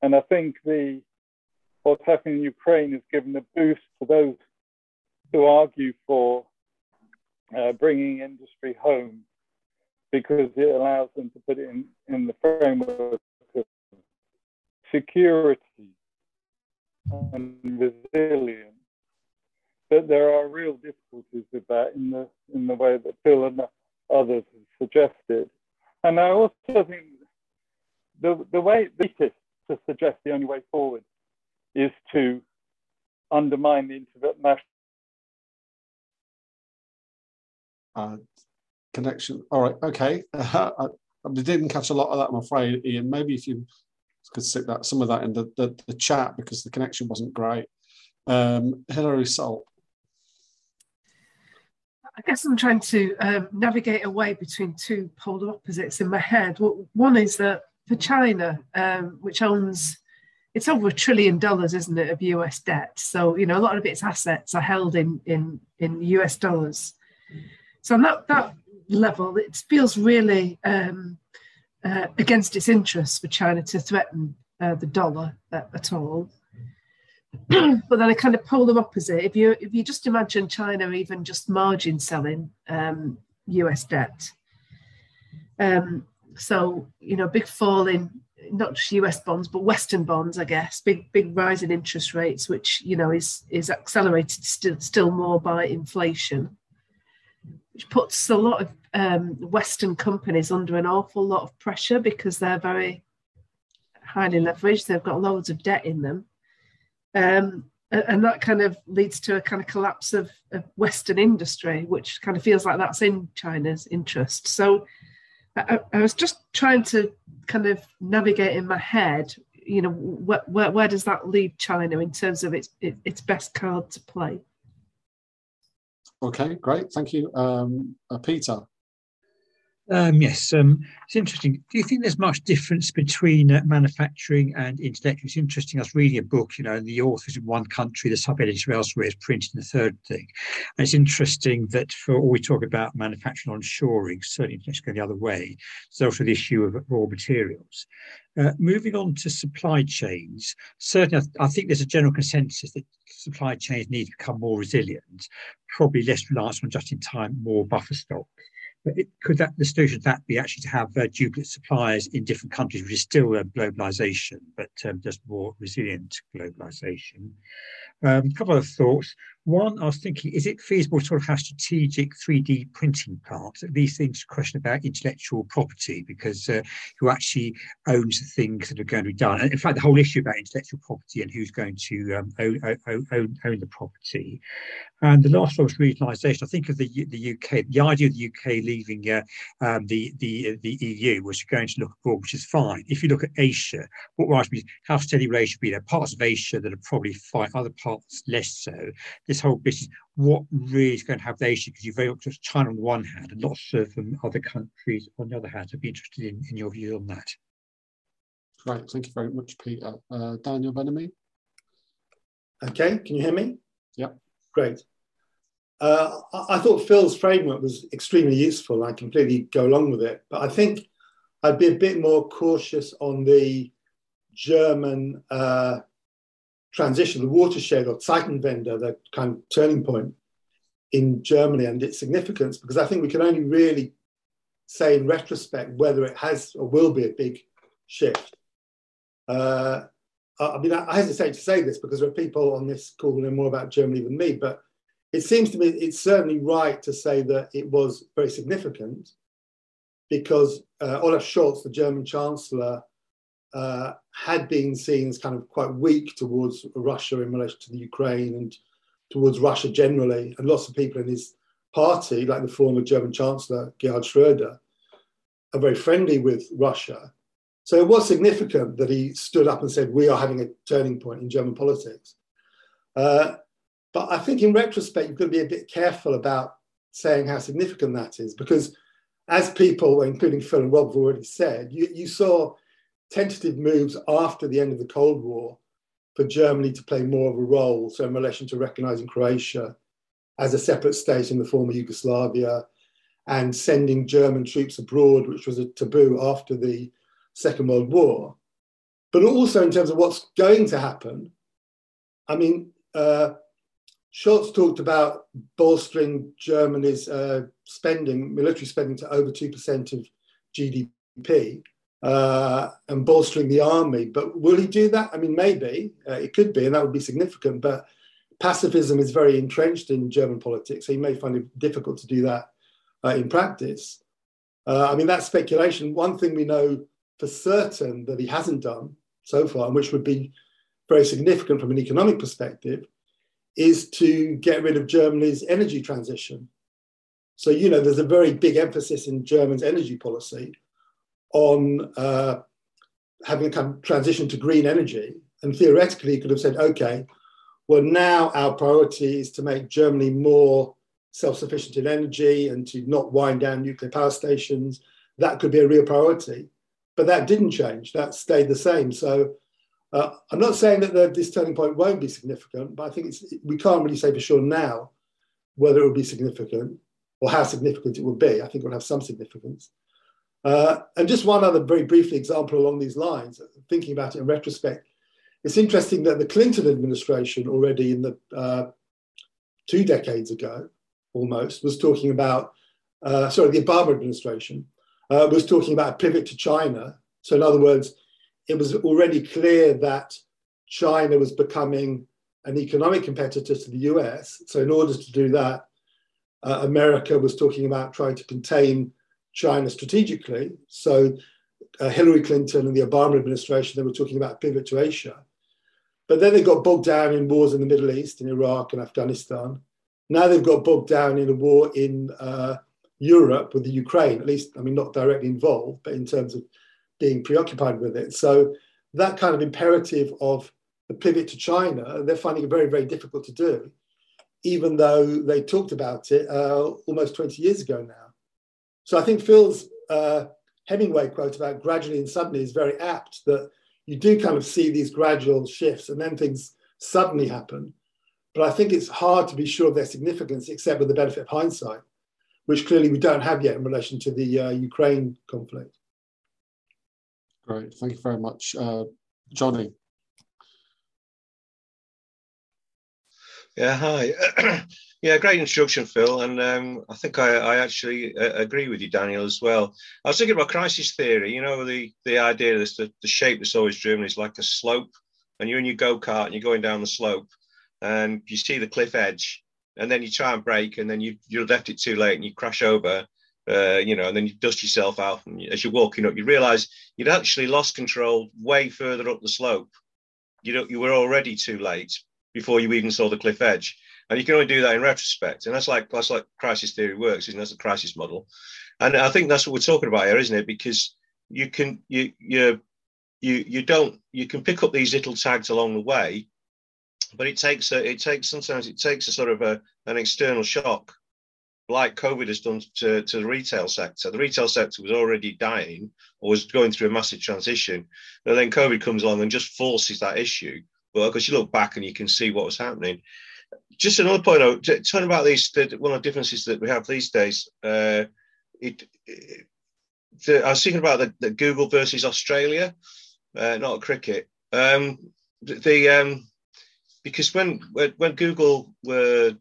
and I think the what's happening in Ukraine has given a boost to those who argue for uh, bringing industry home, because it allows them to put it in, in the framework of security and resilience. But there are real difficulties with that in the in the way that Phil and others have suggested. And I also think the, the way the elitists to suggest the only way forward is to undermine the international uh, connection. All right, okay. I, I didn't catch a lot of that, I'm afraid, Ian. Maybe if you could stick that some of that in the, the, the chat, because the connection wasn't great. Um, Hilary Salt. I guess I'm trying to um, navigate a way between two polar opposites in my head. Well, one is that for China, um, which owns, it's over a trillion dollars, isn't it, of U S debt. So, you know, a lot of its assets are held in in, in U S dollars. So on that, that level, it feels really um, uh, against its interests for China to threaten uh, the dollar at, at all. But then a kind of polar opposite. If you if you just imagine China even just margin selling um, U S debt, um, so you know big fall in not just U S bonds but Western bonds, I guess. Big big rise in interest rates, which you know is is accelerated still still more by inflation, which puts a lot of um, Western companies under an awful lot of pressure because they're very highly leveraged. They've got loads of debt in them. Um, and that kind of leads to a kind of collapse of, of Western industry, which kind of feels like that's in China's interest. So I, I was just trying to kind of navigate in my head, you know, where where, where does that leave China in terms of its it, its best card to play? Okay, great, thank you, um, uh, Peter. Um, yes, um, it's interesting. Do you think there's much difference between uh, manufacturing and internet? It's interesting. I was reading a book, you know, and the author's in one country, the sub-editor elsewhere is printed in the third thing. And it's interesting that for all we talk about manufacturing onshoring, certainly internet's going the other way. There's also the issue of raw materials. Uh, moving on to supply chains, certainly I, th- I think there's a general consensus that supply chains need to become more resilient, probably less reliance on just-in-time, more buffer stock. But it, could that the solution to that be actually to have uh, duplicate suppliers in different countries, which is still uh, globalization, but um, just more resilient globalization? Um, a couple of thoughts. One, I was thinking, is it feasible to sort of have strategic three D printing plants? These things question about intellectual property, because uh, who actually owns the things that are going to be done? And in fact, the whole issue about intellectual property and who's going to um, own, own, own, own the property. And the last one was regionalisation. I think of the the U K, the idea of the U K leaving uh, um, the, the the E U was going to look abroad, which is fine. If you look at Asia, what worries me is how steady Asia should be. There are parts of Asia that are probably fine, other parts less so. This whole business, what really is going to have the issue? Because you've very much China on the one hand and lots of um, other countries on the other hand. I'd be interested in, in your view on that. Right, thank you very much, Peter. Uh, Daniel Benamy. Okay, can you hear me? Yeah. Great. Uh, I, I thought Phil's framework was extremely useful. I completely go along with it, but I think I'd be a bit more cautious on the German Uh, transition, the watershed or Zeitenwende, the kind of turning point in Germany and its significance, because I think we can only really say in retrospect whether it has or will be a big shift. Uh, I mean, I hesitate to say this because there are people on this call who know more about Germany than me, but it seems to me it's certainly right to say that it was very significant because uh, Olaf Scholz, the German Chancellor, Uh, had been seen as kind of quite weak towards Russia in relation to the Ukraine and towards Russia generally. And lots of people in his party, like the former German Chancellor, Gerhard Schröder, are very friendly with Russia. So it was significant that he stood up and said, we are having a turning point in German politics. Uh, but I think in retrospect, you've got to be a bit careful about saying how significant that is, because as people, including Phil and Rob, have already said, you, you saw tentative moves after the end of the Cold War for Germany to play more of a role. So in relation to recognising Croatia as a separate state in the former Yugoslavia and sending German troops abroad, which was a taboo after the Second World War. But also in terms of what's going to happen, I mean, uh, Scholz talked about bolstering Germany's uh, spending, military spending to over two percent of G D P. Uh, and bolstering the army. But will he do that? I mean, maybe. Uh, it could be, and that would be significant. But pacifism is very entrenched in German politics, so you may find it difficult to do that uh, in practice. Uh, I mean, that's speculation. One thing we know for certain that he hasn't done so far, and which would be very significant from an economic perspective, is to get rid of Germany's energy transition. So, you know, there's a very big emphasis in Germany's energy policy on uh, having a kind of transition to green energy. And theoretically, you could have said, okay, well, now our priority is to make Germany more self-sufficient in energy and to not wind down nuclear power stations. That could be a real priority. But that didn't change. That stayed the same. So uh, I'm not saying that the, this turning point won't be significant, but I think it's, we can't really say for sure now whether it will be significant or how significant it will be. I think it will have some significance. Uh, and just one other very briefly example along these lines, thinking about it in retrospect, it's interesting that the Clinton administration already in the uh, two decades ago, almost, was talking about, uh, sorry, the Obama administration uh, was talking about a pivot to China. So in other words, it was already clear that China was becoming an economic competitor to the U S. So in order to do that, uh, America was talking about trying to contain China strategically. So uh, Hillary Clinton and the Obama administration, they were talking about pivot to Asia. But then they got bogged down in wars in the Middle East, in Iraq and Afghanistan. Now they've got bogged down in a war in uh, Europe with the Ukraine, at least, I mean, not directly involved, but in terms of being preoccupied with it. So that kind of imperative of the pivot to China, they're finding it very, very difficult to do, even though they talked about it uh, almost twenty years ago now. So I think Phil's uh, Hemingway quote about gradually and suddenly is very apt, that you do kind of see these gradual shifts and then things suddenly happen. But I think it's hard to be sure of their significance, except with the benefit of hindsight, which clearly we don't have yet in relation to the uh, Ukraine conflict. Great, thank you very much. Uh, Johnny. Yeah, hi. Yeah, great introduction, Phil. And um, I think I, I actually uh, agree with you, Daniel, as well. I was thinking about crisis theory, you know, the, the idea that the, the shape that's always driven is like a slope, and you're in your go-kart and you're going down the slope, and you see the cliff edge, and then you try and brake, and then you you're left it too late, and you crash over, uh, you know, and then you dust yourself out, and as you're walking up, you realise you'd actually lost control way further up the slope. You know, you were already too late before you even saw the cliff edge, and you can only do that in retrospect. And that's like that's like crisis theory works, isn't it? That's the crisis model, and I think that's what we're talking about here, isn't it? Because you can you you you you don't you can pick up these little tags along the way. But it takes a, it takes sometimes it takes a sort of a, an external shock, like COVID has done to, to the retail sector. The retail sector was already dying or was going through a massive transition. And then COVID comes along and just forces that issue. Well, because you look back and you can see what was happening. Just another point, talking about these, the, one of the differences that we have these days, uh, it, it the, I was thinking about the, the Google versus Australia, uh, not cricket. Um, the... the um, Because when when Google were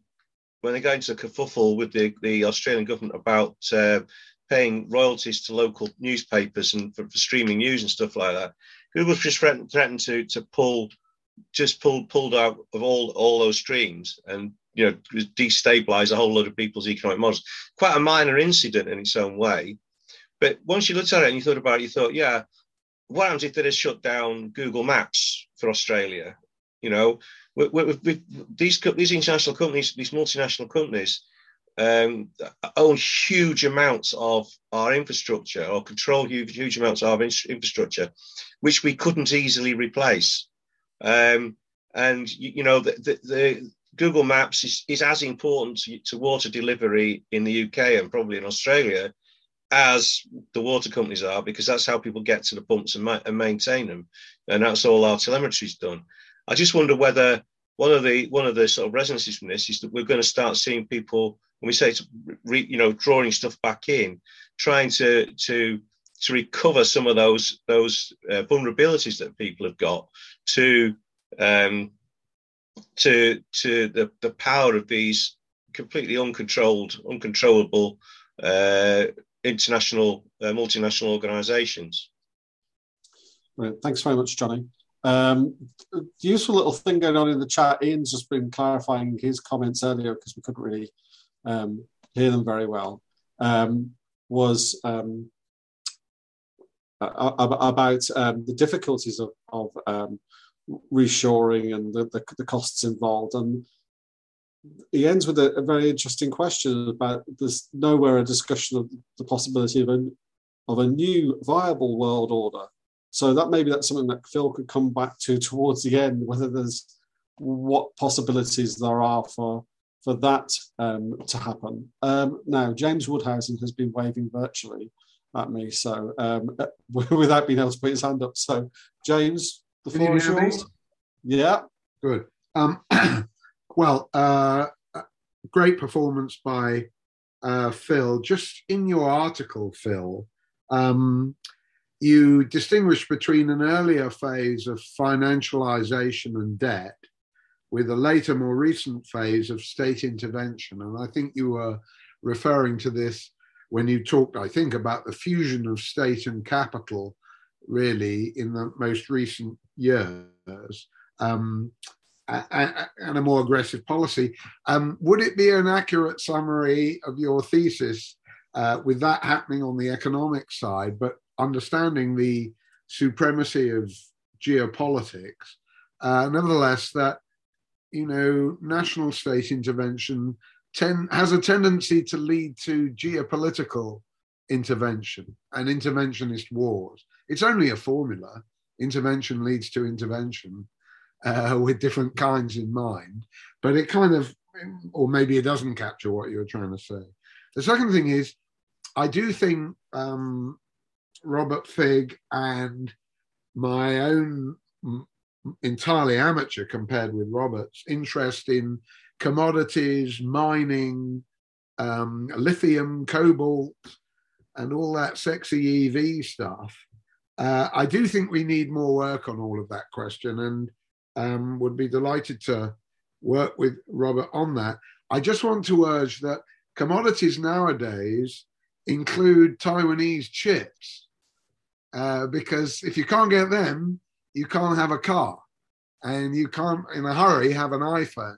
when they got into a kerfuffle with the, the Australian government about uh, paying royalties to local newspapers and for, for streaming news and stuff like that, Google just threatened, threatened to to pull just pulled pulled out of all all those streams and, you know, destabilize a whole lot of people's economic models. Quite a minor incident in its own way, but once you looked at it and you thought about it, you thought, yeah, what happens if they just shut down Google Maps for Australia? You know, we, we, we, these these international companies, these multinational companies, um, own huge amounts of our infrastructure or control huge, huge amounts of our infrastructure, which we couldn't easily replace. Um, and, you, you know, the, the, the Google Maps is, is as important to, to water delivery in the U K and probably in Australia as the water companies are, because that's how people get to the pumps and, ma- and maintain them. And that's all our telemetry is done. I just wonder whether one of the one of the sort of resonances from this is that we're going to start seeing people, when we say it's re, you know, drawing stuff back in, trying to to to recover some of those those uh, vulnerabilities that people have got to um, to to the, the power of these completely uncontrolled, uncontrollable uh, international uh, multinational organisations. Right. Thanks very much, Johnny. Um, useful little thing going on in the chat. Ian's just been clarifying his comments earlier because we couldn't really um, hear them very well. Um, was um, uh, about um, the difficulties of, of um, reshoring and the, the, the costs involved. And he ends with a, a very interesting question about there's nowhere a discussion of the possibility of a, of a new viable world order. So that maybe that's something that Phil could come back to towards the end, whether there's what possibilities there are for for that um, to happen. Um, now, James Woodhousen has been waving virtually at me, so um, without being able to put his hand up. So, James, the floor is yours. Yeah. Good. Um, well, uh, great performance by uh, Phil. Just in your article, Phil, um, you distinguish between an earlier phase of financialization and debt with a later, more recent phase of state intervention. And I think you were referring to this when you talked, I think, about the fusion of state and capital, really, in the most recent years, um, and a more aggressive policy. Um, would it be an accurate summary of your thesis uh, with that happening on the economic side, but understanding the supremacy of geopolitics, uh, nevertheless, that you know, national state intervention ten, has a tendency to lead to geopolitical intervention and interventionist wars. It's only a formula. Intervention leads to intervention uh, with different kinds in mind, but it kind of, or maybe it doesn't capture what you're trying to say. The second thing is, I do think um, Robert Figg and my own entirely amateur compared with Robert's interest in commodities, mining, um, lithium, cobalt, and all that sexy E V stuff. Uh, I do think we need more work on all of that question, and um, would be delighted to work with Robert on that. I just want to urge that commodities nowadays include Taiwanese chips, uh, because if you can't get them, you can't have a car, and you can't, in a hurry, have an iPhone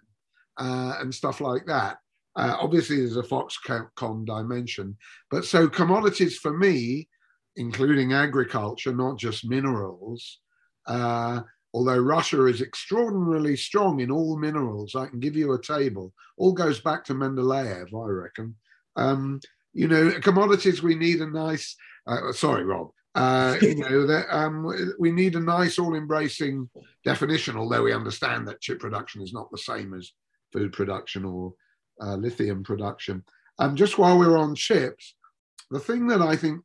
uh, and stuff like that. Uh, obviously, there's a Foxconn dimension. But so commodities for me, including agriculture, not just minerals, uh, although Russia is extraordinarily strong in all minerals, I can give you a table. All goes back to Mendeleev, I reckon. Um, you know, commodities, we need a nice, uh, sorry, Rob. Uh, you know, that, um, we need a nice all-embracing definition, although we understand that chip production is not the same as food production or uh, lithium production. Um, just while we were on chips, the thing that I think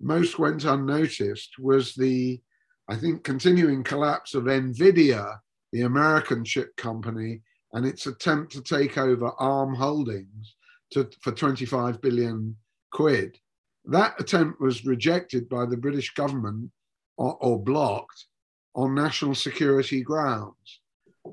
most went unnoticed was the, I think, continuing collapse of NVIDIA, the American chip company, and its attempt to take over ARM Holdings to, for twenty-five billion quid. That attempt was rejected by the British government or, or blocked on national security grounds.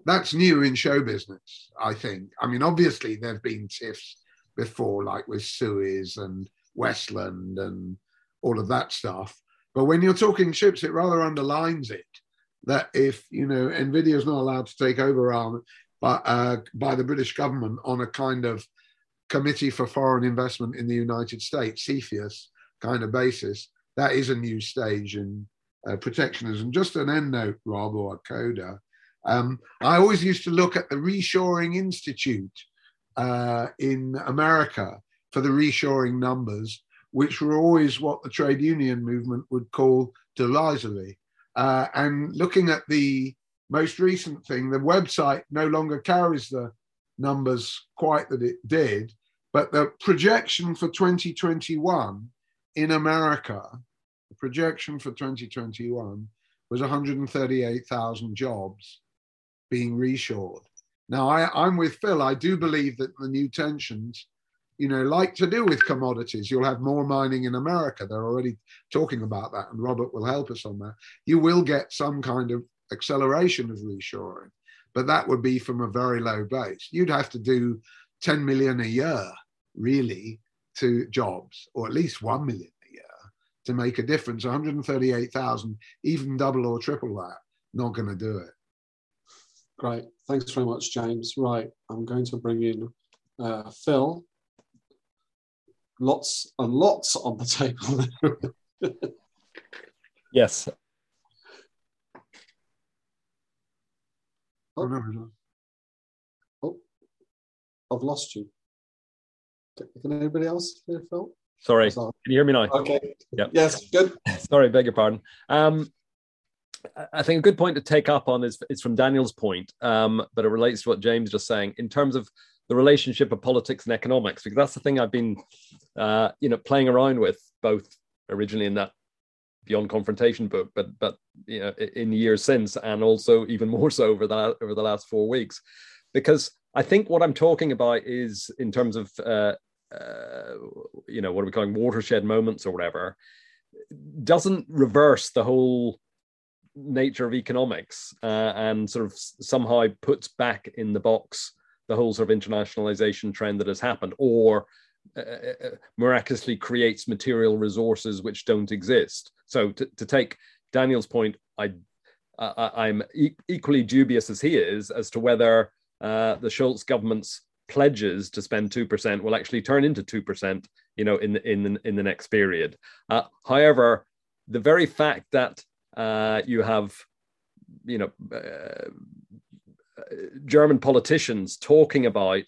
That's new in show business, I think. I mean, obviously, there have been tiffs before, like with Suez and Westland and all of that stuff. But when you're talking chips, it rather underlines it, that if, you know, NVIDIA is not allowed to take over ARM by, uh, by the British government on a kind of Committee for Foreign Investment in the United States, CFIUS kind of basis, that is a new stage in uh, protectionism. Just an end note, Rob, or a coda. Um, I always used to look at the Reshoring Institute uh, in America for the reshoring numbers, which were always what the trade union movement would call derisory. Uh, and looking at the most recent thing, the website no longer carries the numbers quite that it did, but the projection for twenty twenty-one in America, the projection for twenty twenty-one was one hundred thirty-eight thousand jobs being reshored. Now, I, I'm with Phil. I do believe that the new tensions, you know, like to do with commodities, you'll have more mining in America. They're already talking about that, and Robert will help us on that. You will get some kind of acceleration of reshoring, but that would be from a very low base. You'd have to do ten million a year, really, to jobs, or at least one million a year, to make a difference. one hundred thirty-eight thousand, even double or triple that, not going to do it. Great. Thanks very much, James. Right, I'm going to bring in uh, Phil. Lots and lots on the table. Yes. Oh, oh, I've lost you. Can anybody else hear Phil? Sorry, Sorry. Can you hear me now? Okay. Yep. Yes, good. Sorry, beg your pardon. Um, I think a good point to take up on is, is from Daniel's point, um, but it relates to what James was saying in terms of the relationship of politics and economics, because that's the thing I've been, uh, you know, playing around with, both originally in that Beyond Confrontation book, but but you know, in years since, and also even more so over that over the last four weeks, because I think what I'm talking about is in terms of, uh, uh, you know, what are we calling watershed moments or whatever, doesn't reverse the whole nature of economics, uh, and sort of somehow puts back in the box the whole sort of internationalization trend that has happened, or uh, uh, miraculously creates material resources which don't exist. So to, to take Daniel's point, I, I, I'm e- equally dubious as he is as to whether uh, the Scholz government's pledges to spend two percent will actually turn into two percent, you know, in the, in the, in the next period. Uh, however, the very fact that Uh, you have, you know, uh, German politicians talking about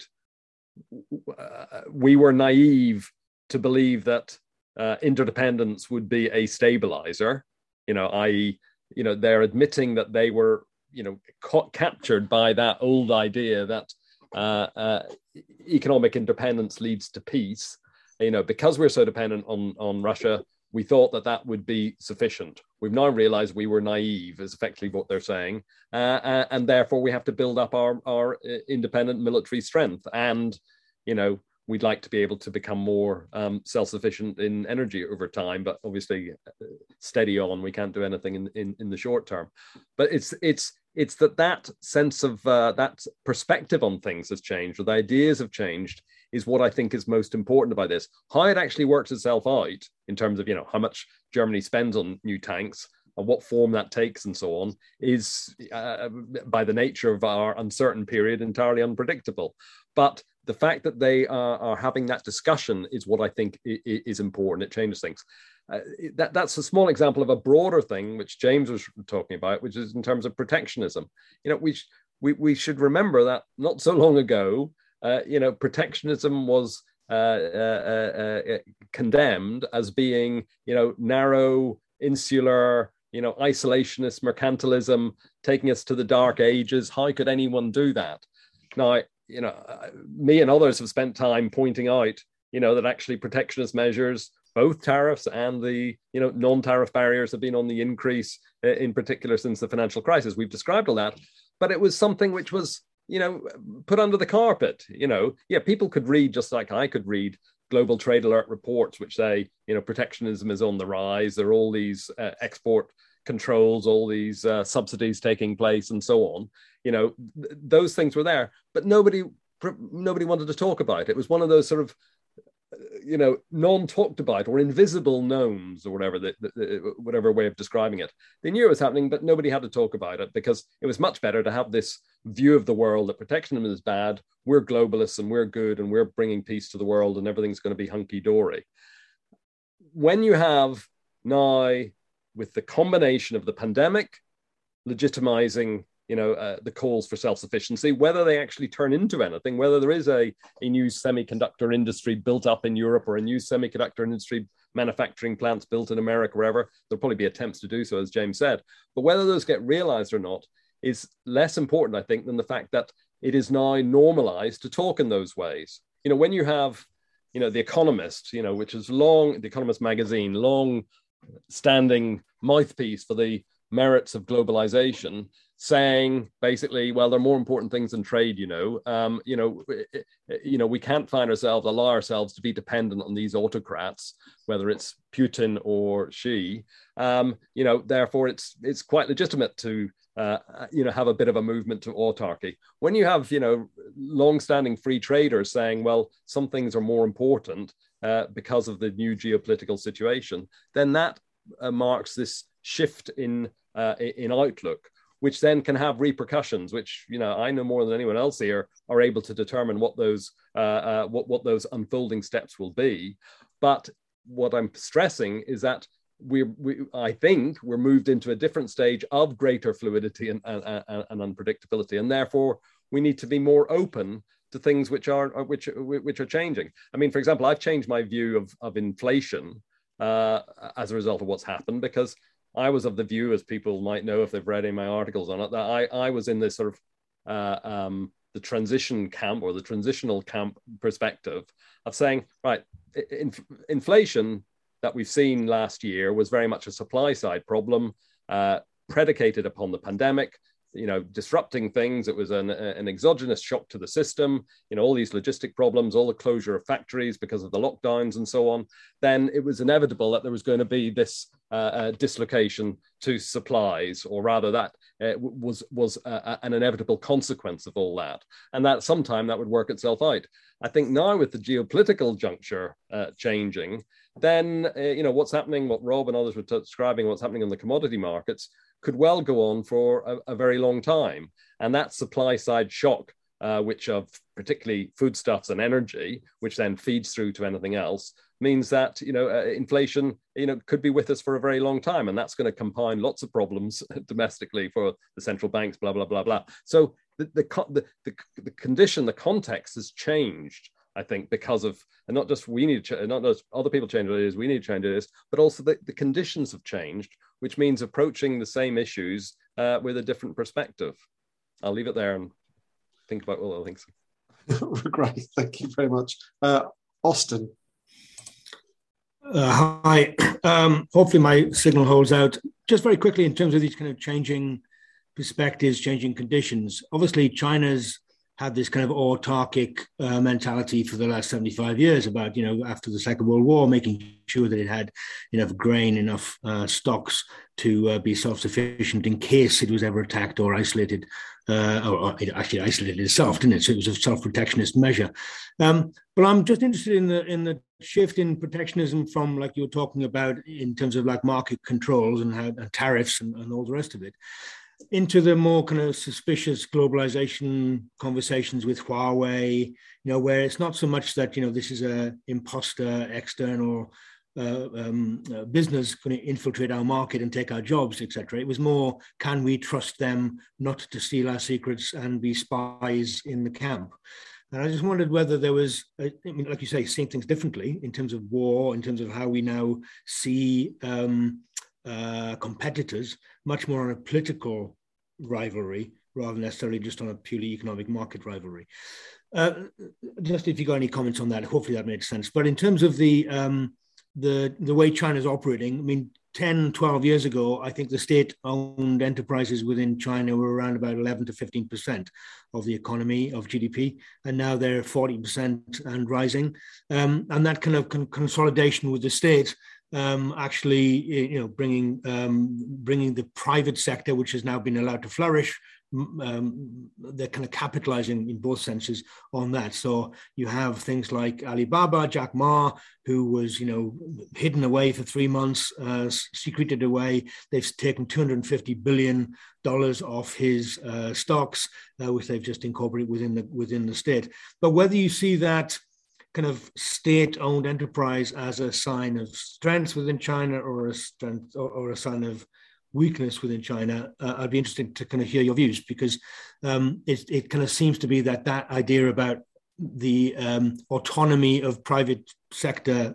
uh, we were naive to believe that uh, interdependence would be a stabilizer, you know, that is, you know, they're admitting that they were, you know, caught, captured by that old idea that uh, uh, economic independence leads to peace, you know, because we're so dependent on, on Russia. We thought that that would be sufficient. We've now realized we were naive, is effectively what they're saying. Uh, and therefore, we have to build up our, our independent military strength. And, you know, we'd like to be able to become more um, self-sufficient in energy over time. But obviously, steady on, we can't do anything in, in, in the short term. But it's it's it's that that sense of uh, that perspective on things has changed, or the ideas have changed, is what I think is most important about this. How it actually works itself out in terms of, you know, how much Germany spends on new tanks and what form that takes and so on is, uh, by the nature of our uncertain period, entirely unpredictable. But the fact that they are, are having that discussion is what I think is important. It changes things. Uh, that, that's a small example of a broader thing, which James was talking about, which is in terms of protectionism. You know, we sh- we, we should remember that not so long ago, Uh, you know, protectionism was uh, uh, uh, uh, condemned as being, you know, narrow, insular, you know, isolationist mercantilism, taking us to the dark ages. How could anyone do that? Now, you know, me and others have spent time pointing out, you know, that actually protectionist measures, both tariffs and the, you know, non-tariff barriers, have been on the increase, uh, in particular since the financial crisis. We've described all that, but it was something which was, you know, put under the carpet. You know, yeah, people could read, just like I could read, global trade alert reports, which say, you know, protectionism is on the rise. There are all these uh, export controls, all these uh, subsidies taking place and so on. You know, th- those things were there, but nobody, pr- nobody wanted to talk about it. It was one of those sort of, you know, non-talked about or invisible gnomes, or whatever the, the, the, whatever way of describing it. They knew it was happening, but nobody had to talk about it, because it was much better to have this view of the world that protectionism is bad, we're globalists and we're good and we're bringing peace to the world and everything's going to be hunky-dory. When you have now, with the combination of the pandemic, legitimizing, you know, uh, the calls for self-sufficiency, whether they actually turn into anything, whether there is a, a new semiconductor industry built up in Europe, or a new semiconductor industry manufacturing plants built in America, wherever, there'll probably be attempts to do so, as James said. But whether those get realized or not is less important, I think, than the fact that it is now normalized to talk in those ways. You know, when you have, you know, The Economist, you know, which is long, The Economist magazine, long-standing mouthpiece for the merits of globalization, saying basically, well, there are more important things than trade. You know, um, you know, you know, we can't find ourselves, allow ourselves to be dependent on these autocrats, whether it's Putin or Xi. Um, you know, therefore, it's it's quite legitimate to uh, you know, have a bit of a movement to autarky. When you have, you know, long-standing free traders saying, well, some things are more important uh, because of the new geopolitical situation, then that uh, marks this shift in uh, in outlook, which then can have repercussions, which, you know, I know more than anyone else here are able to determine what those uh, uh, what what those unfolding steps will be. But what I'm stressing is that we, we I think we're moved into a different stage of greater fluidity and, and, and, and unpredictability, and therefore we need to be more open to things which are which which are changing. I mean, for example, I've changed my view of of inflation uh, as a result of what's happened, because I was of the view, as people might know if they've read any of my articles on it, that I I was in this sort of uh, um, the transition camp or the transitional camp perspective of saying, right, in, inflation that we've seen last year was very much a supply side problem, uh, predicated upon the pandemic, you know, disrupting things. It was an, an exogenous shock to the system, you know, all these logistic problems, all the closure of factories because of the lockdowns and so on. Then it was inevitable that there was going to be this uh, uh, dislocation to supplies, or rather that uh, was, was uh, an inevitable consequence of all that. And that sometime that would work itself out. I think now with the geopolitical juncture uh, changing, then, uh, you know, what's happening, what Rob and others were describing, what's happening in the commodity markets could well go on for a, a very long time. And that supply side shock, uh, which of particularly foodstuffs and energy, which then feeds through to anything else, means that, you know, uh, inflation, you know, could be with us for a very long time. And that's going to compound lots of problems domestically for the central banks, blah, blah, blah, blah. So the the the, the condition, the context has changed, I think, because of, and not just we need to, not just other people change what it is, we need to change what it is, but also the, the conditions have changed, which means approaching the same issues uh, with a different perspective. I'll leave it there and think about all the things. Great, thank you very much. Uh, Austin. Uh, hi, um, hopefully my signal holds out. Just very quickly, in terms of these kind of changing perspectives, changing conditions, obviously China's had this kind of autarkic uh, mentality for the last seventy-five years about, you know, after the Second World War, making sure that it had enough grain, enough uh, stocks to uh, be self-sufficient in case it was ever attacked or isolated, uh, or, or it actually isolated itself, didn't it? So it was a self-protectionist measure. Um, but I'm just interested in the in the shift in protectionism from, like you were talking about, in terms of like market controls and, how, and tariffs and, and all the rest of it, into the more kind of suspicious globalization conversations with Huawei, you know, where it's not so much that, you know, this is a imposter external uh, um, uh, business going to infiltrate our market and take our jobs, et cetera. It was more, can we trust them not to steal our secrets and be spies in the camp? And I just wondered whether there was, I mean, like you say, seeing things differently in terms of war, in terms of how we now see um, uh, competitors, much more on a political rivalry rather than necessarily just on a purely economic market rivalry. Uh, just if you got any comments on that, hopefully that made sense. But in terms of the um, the the way China's operating, I mean, ten, twelve years ago, I think the state-owned enterprises within China were around about eleven to fifteen percent of the economy, of G D P, and now they're forty percent and rising. Um, and that kind of con- consolidation with the state Um, actually, you know, bringing um, bringing the private sector, which has now been allowed to flourish, um, they're kind of capitalizing in both senses on that. So you have things like Alibaba, Jack Ma, who was, you know, hidden away for three months, uh, secreted away. They've taken two hundred fifty billion dollars off his uh, stocks, uh, which they've just incorporated within the within the state. But whether you see that kind of state-owned enterprise as a sign of strength within China, or a strength, or, or a sign of weakness within China, uh, I'd be interested to kind of hear your views, because um, it, it kind of seems to be that that idea about the um, autonomy of private sector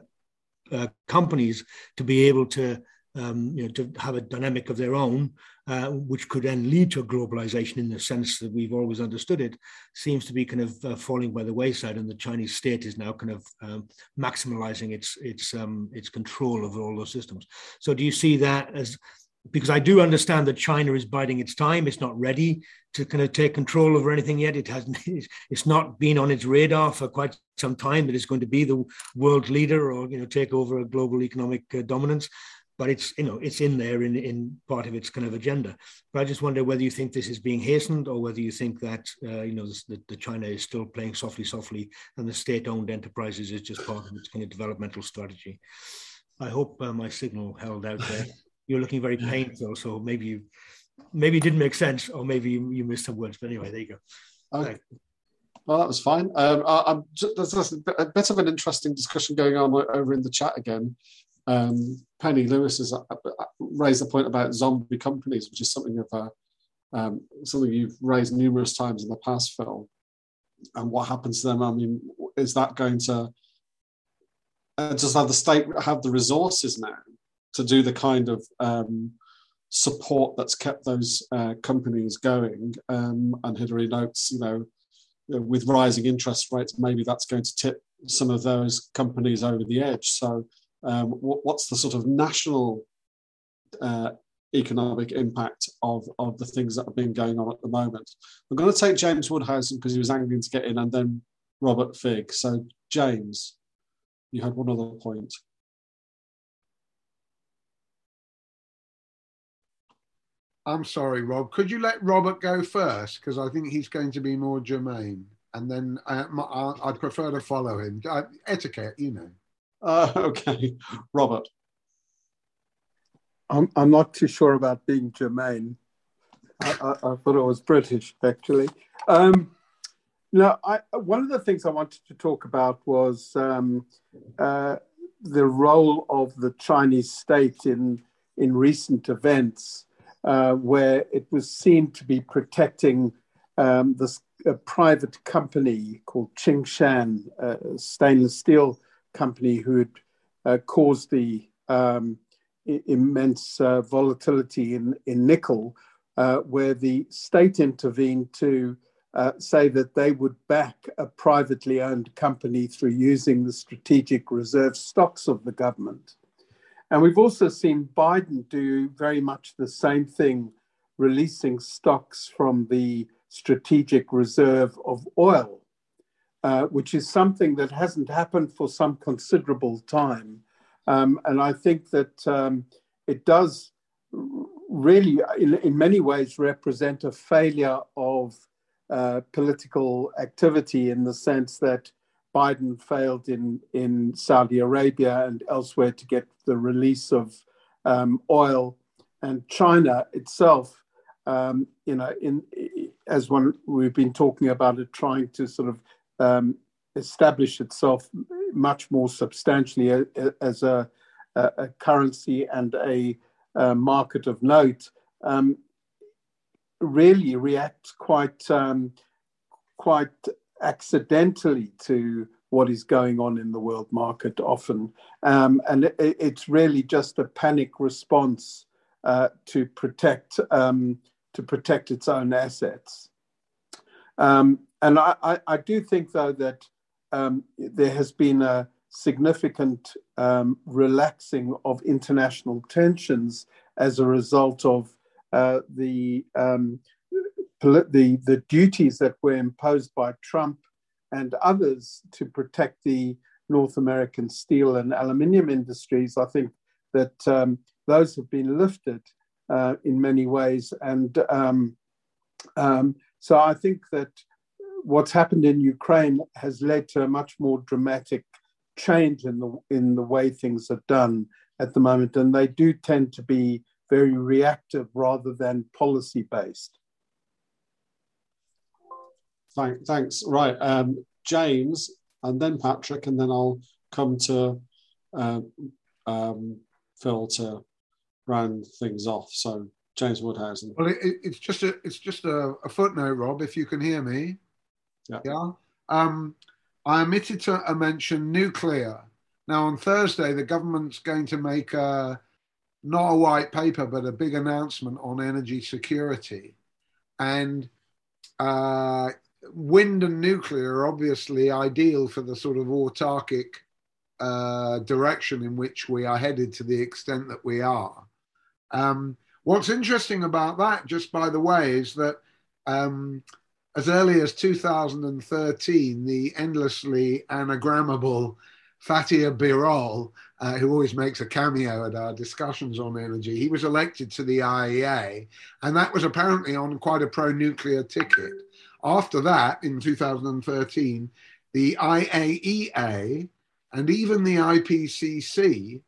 uh, companies to be able to um, you know, to have a dynamic of their own, uh, which could then lead to globalization in the sense that we've always understood it, seems to be kind of uh, falling by the wayside, and the Chinese state is now kind of um, maximizing its its um, its control of all those systems. So do you see that as, because I do understand that China is biding its time, it's not ready to kind of take control over anything yet. It hasn't, it's not been on its radar for quite some time that it's going to be the world leader or, you know, take over a global economic uh, dominance. But it's, you know, it's in there in, in part of its kind of agenda. But I just wonder whether you think this is being hastened, or whether you think that, uh, you know, that the China is still playing softly, softly, and the state-owned enterprises is just part of its kind of developmental strategy. I hope uh, my signal held out there. You're looking very painful, so maybe you, maybe it didn't make sense, or maybe you, you missed some words. But anyway, there you go. Okay. Thanks. Well, that was fine. Um, I, I'm just, there's a bit of an interesting discussion going on over in the chat again. Um, Penny Lewis has raised the point about zombie companies, which is something of a, um, something you've raised numerous times in the past, Phil. And what happens to them? I mean, is that going to uh, does have the state have the resources now to do the kind of um, support that's kept those uh, companies going? Um, and Hilary notes, you know, with rising interest rates, maybe that's going to tip some of those companies over the edge. So, um, what's the sort of national uh, economic impact of, of the things that have been going on at the moment? I'm going to take James Woodhousen because he was angling to get in, and then Robert Figg. So, James, you had one other point. I'm sorry, Rob. Could you let Robert go first? Because I think he's going to be more germane. And then I, my, I'd prefer to follow him. I, etiquette, you know. Uh, okay. Robert. I'm, I'm not too sure about being germane. I, I, I thought it was British, actually. Um, no, I, one of the things I wanted to talk about was um, uh, the role of the Chinese state in, in recent events. Uh, where it was seen to be protecting um, this a private company called Tsingshan, a stainless steel company who had uh, caused the um, immense uh, volatility in, in nickel, uh, where the state intervened to uh, say that they would back a privately owned company through using the strategic reserve stocks of the government. And we've also seen Biden do very much the same thing, releasing stocks from the strategic reserve of oil, uh, which is something that hasn't happened for some considerable time. Um, and I think that um, it does really, in, in many ways, represent a failure of uh, political activity in the sense that Biden failed in, in Saudi Arabia and elsewhere to get the release of um, oil, and China itself, um, you know, in, as one we've been talking about it, trying to sort of um, establish itself much more substantially a, a, as a, a currency and a, a market of note, um, really reacts quite um, quite. accidentally to what is going on in the world market often. Um, and it, it's really just a panic response uh, to protect um, to protect its own assets. Um, and I, I, I do think, though, that um, there has been a significant um, relaxing of international tensions as a result of uh, the um, The, the duties that were imposed by Trump and others to protect the North American steel and aluminium industries. I think that um, those have been lifted uh, in many ways. And um, um, so I think that what's happened in Ukraine has led to a much more dramatic change in the, in the way things are done at the moment. And they do tend to be very reactive rather than policy-based. Thanks. Right. Um, James, and then Patrick, and then I'll come to uh, um, Phil to round things off. So, James Woodhousen. Well, it, it's just a it's just a, a footnote, Rob, if you can hear me. Yeah. yeah? Um, I omitted to uh, mention nuclear. Now, on Thursday, the government's going to make a, not a white paper, but a big announcement on energy security. And uh wind and nuclear are obviously ideal for the sort of autarkic uh, direction in which we are headed to the extent that we are. Um, what's interesting about that, just by the way, is that um, as early as two thousand thirteen, the endlessly anagrammable Fatih Birol, uh, who always makes a cameo at our discussions on energy, he was elected to the I E A, and that was apparently on quite a pro-nuclear ticket. After that, in two thousand thirteen, the I A E A and even the I P C C,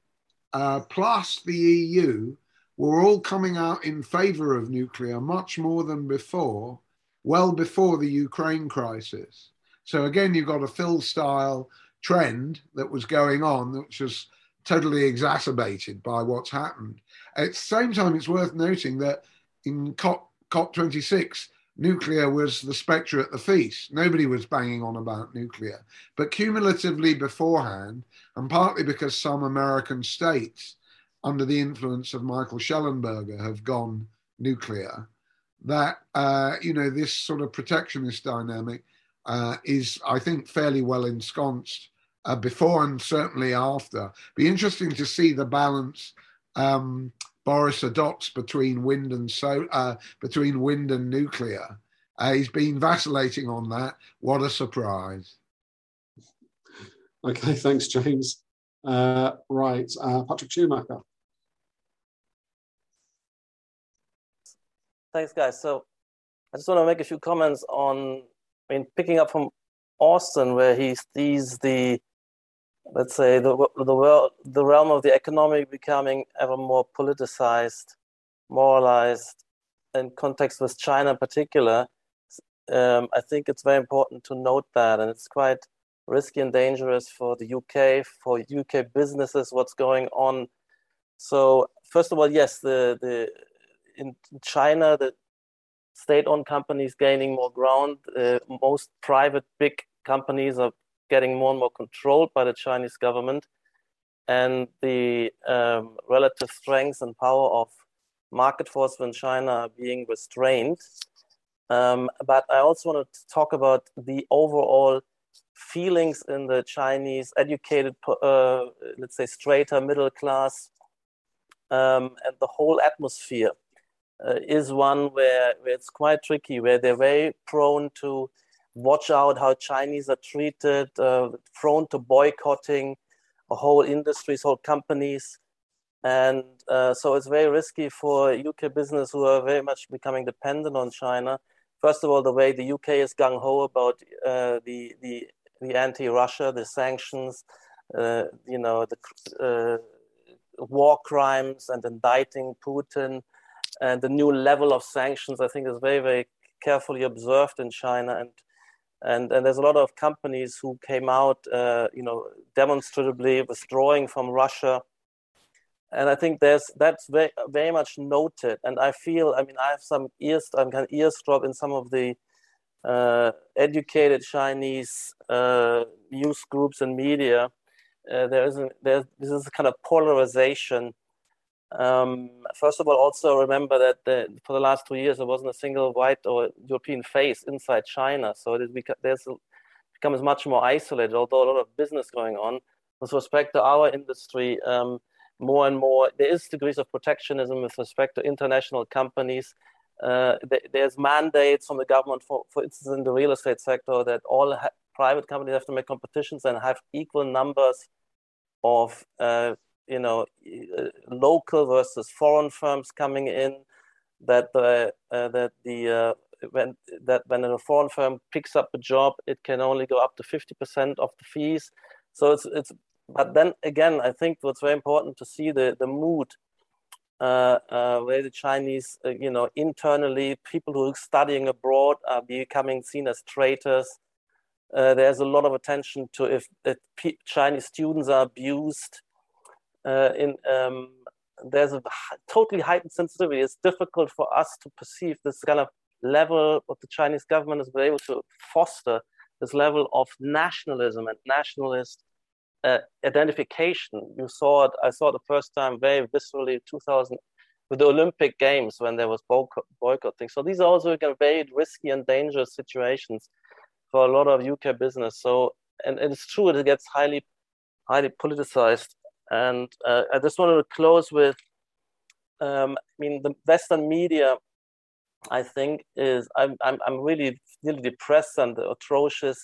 uh, plus the E U, were all coming out in favor of nuclear much more than before, well before the Ukraine crisis. So again, you've got a Phil-style trend that was going on, which was totally exacerbated by what's happened. At the same time, it's worth noting that in COP twenty-six, nuclear was the spectre at the feast. Nobody was banging on about nuclear. But cumulatively beforehand, and partly because some American states, under the influence of Michael Schellenberger, have gone nuclear, that, uh, you know, this sort of protectionist dynamic uh, is, I think, fairly well ensconced uh, before and certainly after. Be interesting to see the balance um, Boris adopts between wind and so uh, between wind and nuclear. Uh, he's been vacillating on that. What a surprise. Okay, thanks, James. Uh, right, uh, Patrick Schumacher. Thanks, guys. So I just want to make a few comments on, I mean, picking up from Austin, where he sees the, let's say, the the world, the realm of the economic becoming ever more politicized, moralized, in context with China in particular. Um, I think it's very important to note that, and it's quite risky and dangerous for the U K, for U K businesses, what's going on. So first of all, yes, the the in China, the state-owned companies gaining more ground. Uh, most private big companies are getting more and more controlled by the Chinese government, and the um, relative strength and power of market force in China are being restrained. Um, but I also want to talk about the overall feelings in the Chinese educated, uh, let's say, straighter middle class, um, and the whole atmosphere uh, is one where, where it's quite tricky, where they're very prone to watch out how Chinese are treated, uh, prone to boycotting whole industries, whole companies. And uh, so it's very risky for U K business who are very much becoming dependent on China. First of all, the way the U K is gung-ho about uh, the, the the anti-Russia, the sanctions, uh, you know, the uh, war crimes and indicting Putin, and the new level of sanctions, I think, is very, very carefully observed in China. And and, and there's a lot of companies who came out, uh, you know, demonstrably withdrawing from Russia. And I think there's that's very, very much noted. And I feel, I mean, I have some ears, I'm kind of eavesdrop in some of the uh, educated Chinese uh, news groups and media. Uh, there is there this is a kind of polarization. Um, first of all, also remember that the, for the last two years there wasn't a single white or European face inside China, so it beca- there's becomes much more isolated. Although a lot of business going on with respect to our industry. Um, More and more, there is degrees of protectionism with respect to international companies. Uh, th- there's mandates from the government, for, for instance, in the real estate sector, that all ha- private companies have to make competitions and have equal numbers of, uh, you know, local versus foreign firms coming in. That the uh, that the uh, when that when a foreign firm picks up a job, it can only go up to fifty percent of the fees. So it's it's. But then again, I think what's very important to see the, the mood uh, uh, where the Chinese, uh, you know, internally, people who are studying abroad are becoming seen as traitors. Uh, there's a lot of attention to if, if P- Chinese students are abused. Uh, in um, there's a totally heightened sensitivity. It's difficult for us to perceive this kind of level what the Chinese government has been able to foster, this level of nationalism and nationalist Uh, identification. You saw it, I saw it the first time very viscerally in two thousand with the Olympic Games when there was boycott, boycotting. So these are also very risky and dangerous situations for a lot of U K business. So, and, and it's true, it gets highly, highly politicized. And uh, I just wanted to close with, um, I mean, the Western media, I think, is, I'm, I'm, I'm really, really depressed and atrocious,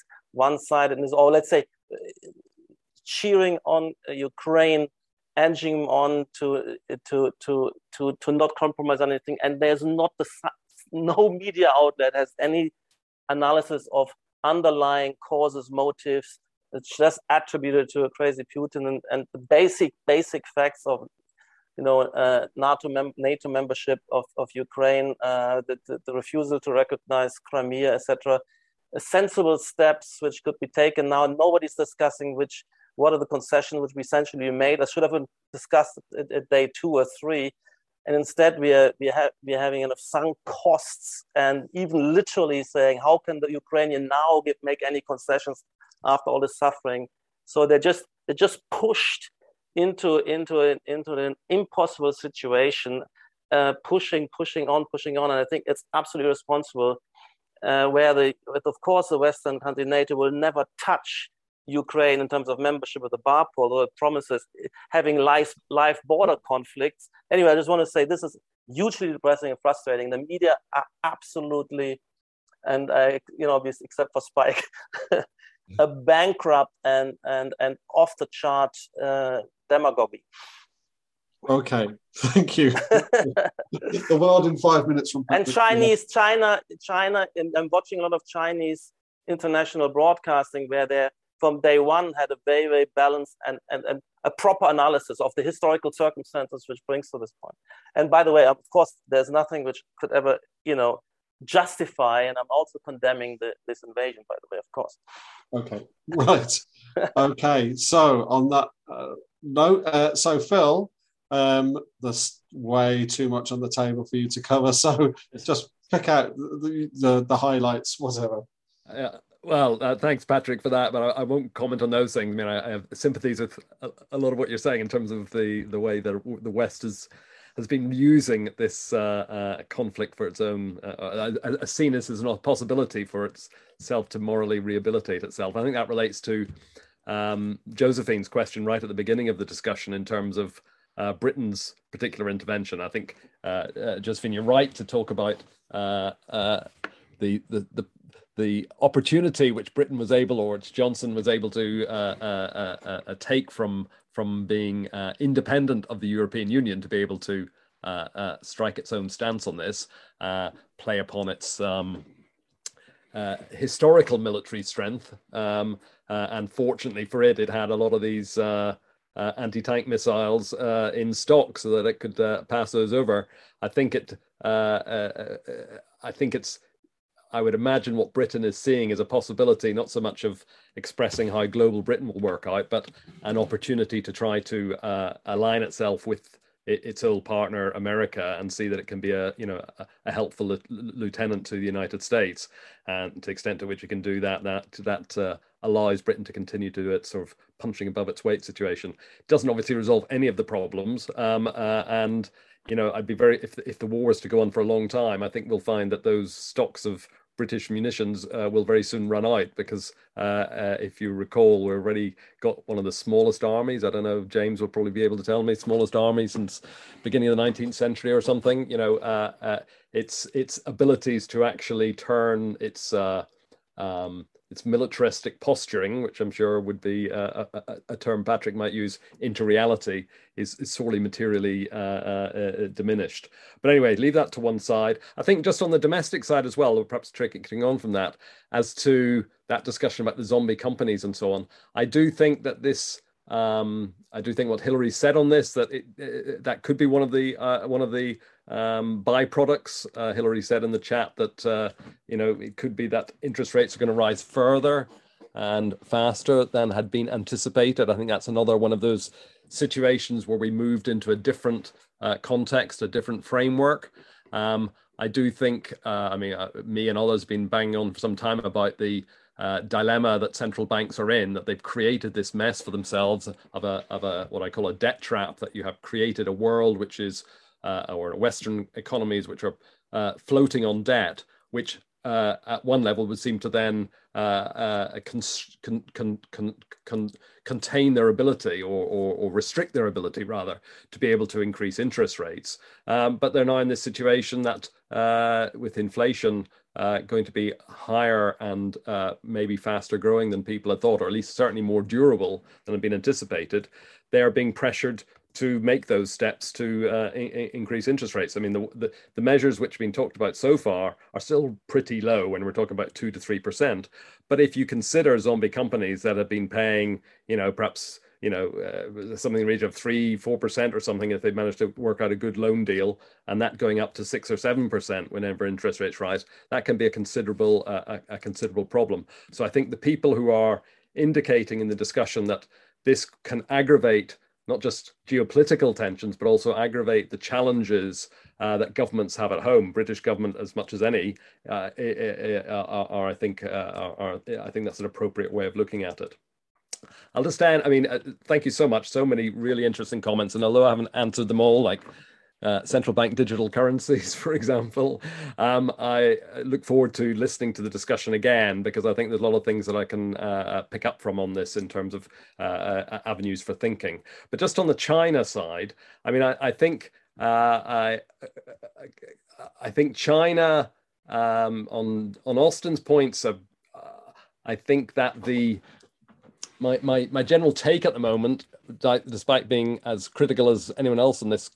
one-sidedness, or let's say, cheering on Ukraine, edging on to to to to to not compromise anything, and there's not the no media outlet has any analysis of underlying causes, motives. It's just attributed to a crazy Putin and, and the basic basic facts of you know uh, NATO mem- NATO membership of of Ukraine, uh, the, the the refusal to recognize Crimea, et cetera. Sensible steps which could be taken now. Nobody's discussing which. what are the concessions which we essentially made. I should have discussed it at day two or three. And instead, we are we have we are having enough sunk costs, and even literally saying, how can the Ukrainian now give, make any concessions after all this suffering? So they're just they're just pushed into into an into an impossible situation, uh, pushing pushing on pushing on, and I think it's absolutely irresponsible. Uh, where the of course the Western country NATO will never touch Ukraine in terms of membership of the BARP, although it promises having live, live border conflicts. Anyway, I just want to say this is hugely depressing and frustrating. The media are absolutely, and I, you know, except for Spike, a bankrupt and and and off the chart uh, demagoguery. Okay, thank you. The world in five minutes from Patrick. And Chinese, China, China. And I'm watching a lot of Chinese international broadcasting where they're. From day one, had a very, very balanced and, and, and a proper analysis of the historical circumstances which brings to this point. And by the way, of course, there's nothing which could ever, you know, justify, and I'm also condemning the, this invasion, by the way, of course. Okay, right. Okay, so on that uh, note, uh, so Phil, um, there's way too much on the table for you to cover, so just pick out the, the, the highlights, whatever. Yeah. Well, uh, thanks, Patrick, for that. But I, I won't comment on those things. I mean, I, I have sympathies with a, a lot of what you're saying in terms of the, the way that the West has has been using this uh, uh, conflict for its own, uh, uh, uh, seen this as a possibility for itself to morally rehabilitate itself. I think that relates to um, Josephine's question right at the beginning of the discussion in terms of uh, Britain's particular intervention. I think, uh, uh, Josephine, you're right to talk about uh, uh, the the the. the opportunity which Britain was able, or its Johnson was able to uh, uh, uh, uh, take from from being uh, independent of the European Union to be able to uh, uh, strike its own stance on this, uh, play upon its um, uh, historical military strength. Um, uh, and fortunately for it, it had a lot of these uh, uh, anti-tank missiles uh, in stock so that it could uh, pass those over. I think it. Uh, uh, I think it's. I would imagine what Britain is seeing is a possibility, not so much of expressing how global Britain will work out, but an opportunity to try to uh, align itself with its old partner, America, and see that it can be a, you know, a, a helpful li- lieutenant to the United States. And to the extent to which it can do that, that, that uh, allows Britain to continue to do its sort of punching above its weight situation. It doesn't obviously resolve any of the problems. Um, uh, and, you know, I'd be very, if, if the war is to go on for a long time, I think we'll find that those stocks of British munitions uh, will very soon run out because uh, uh, if you recall, we've already got one of the smallest armies. I don't know, James will probably be able to tell me, smallest army since beginning of the nineteenth century or something. You know, uh, uh, its its abilities to actually turn its uh, um, its militaristic posturing, which I'm sure would be uh, a, a term Patrick might use, into reality, is, is sorely materially uh, uh, uh, diminished. But anyway, leave that to one side. I think just on the domestic side as well, or perhaps trickling on from that, as to that discussion about the zombie companies and so on, I do think that this, um, I do think what Hillary said on this, that it, it, that could be one of the uh, one of the Um, byproducts. Uh, Hillary said in the chat that, uh, you know, it could be that interest rates are going to rise further and faster than had been anticipated. I think that's another one of those situations where we moved into a different uh, context, a different framework. Um, I do think, uh, I mean, uh, me and others have been banging on for some time about the Uh, dilemma that central banks are in, that they've created this mess for themselves of a of a what I call a debt trap, that you have created a world which is uh, or Western economies which are uh, floating on debt, which uh, at one level would seem to then uh, uh, cons- con- con- con- con- contain their ability or, or or restrict their ability rather to be able to increase interest rates. Um, but they're now in this situation that uh, with inflation Uh, going to be higher and uh, maybe faster growing than people had thought, or at least certainly more durable than had been anticipated, they are being pressured to make those steps to uh, in- increase interest rates. I mean, the, the the measures which have been talked about so far are still pretty low when we're talking about two to three percent. But if you consider zombie companies that have been paying, you know, perhaps, you know, uh, something in the region of three, four percent or something, if they've managed to work out a good loan deal, and that going up to six or seven percent whenever interest rates rise, that can be a considerable, uh, a, a considerable problem. So I think the people who are indicating in the discussion that this can aggravate not just geopolitical tensions, but also aggravate the challenges uh, that governments have at home. British government, as much as any, uh, are, are I think, uh, are, are, I think that's an appropriate way of looking at it. Understand? I mean, uh, thank you so much. So many really interesting comments, and although I haven't answered them all, like uh, central bank digital currencies, for example, um, I look forward to listening to the discussion again, because I think there's a lot of things that I can uh, pick up from on this in terms of uh, uh, avenues for thinking. But just on the China side, I mean, I, I think uh, I, I think China um, on on Austin's points. Uh, I think that the My, my my general take at the moment, despite being as critical as anyone else in this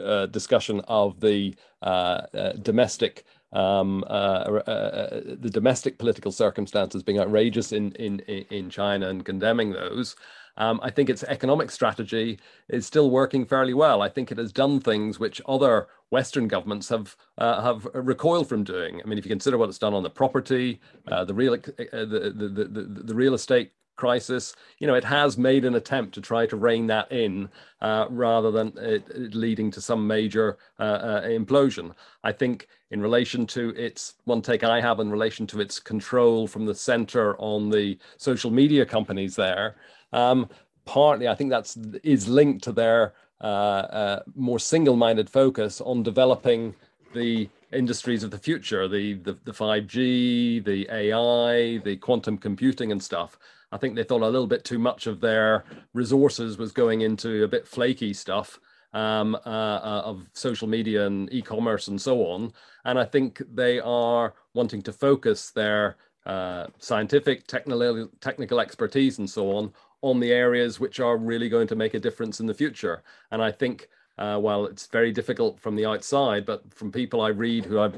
uh, discussion of the uh, uh, domestic um, uh, uh, the domestic political circumstances being outrageous in in in China and condemning those, um, I think its economic strategy is still working fairly well. I think it has done things which other Western governments have uh, have recoiled from doing. I mean, if you consider what it's done on the property, uh, the real uh, the, the, the, the the real estate crisis, you know, it has made an attempt to try to rein that in uh, rather than it, it leading to some major uh, uh, implosion. I think in relation to its, one take I have in relation to its control from the center on the social media companies there, um, partly I think that's is linked to their uh, uh, more single-minded focus on developing the industries of the future, the, the the five G, the A I, the quantum computing and stuff. I think they thought a little bit too much of their resources was going into a bit flaky stuff um, uh, uh, of social media and e-commerce and so on. And I think they are wanting to focus their uh, scientific, technical, technical expertise and so on, on the areas which are really going to make a difference in the future. And I think Uh, well, it's very difficult from the outside, but from people I read who I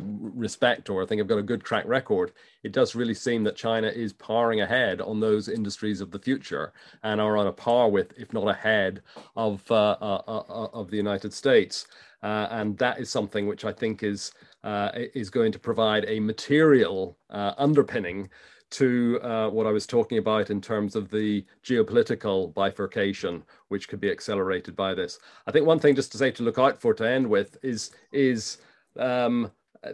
respect or I think have got a good track record, it does really seem that China is powering ahead on those industries of the future and are on a par with, if not ahead, of uh, uh, uh, of the United States. Uh, and that is something which I think is uh, is going to provide a material uh, underpinning to uh, what I was talking about in terms of the geopolitical bifurcation, which could be accelerated by this. I think one thing just to say to look out for to end with is, is um,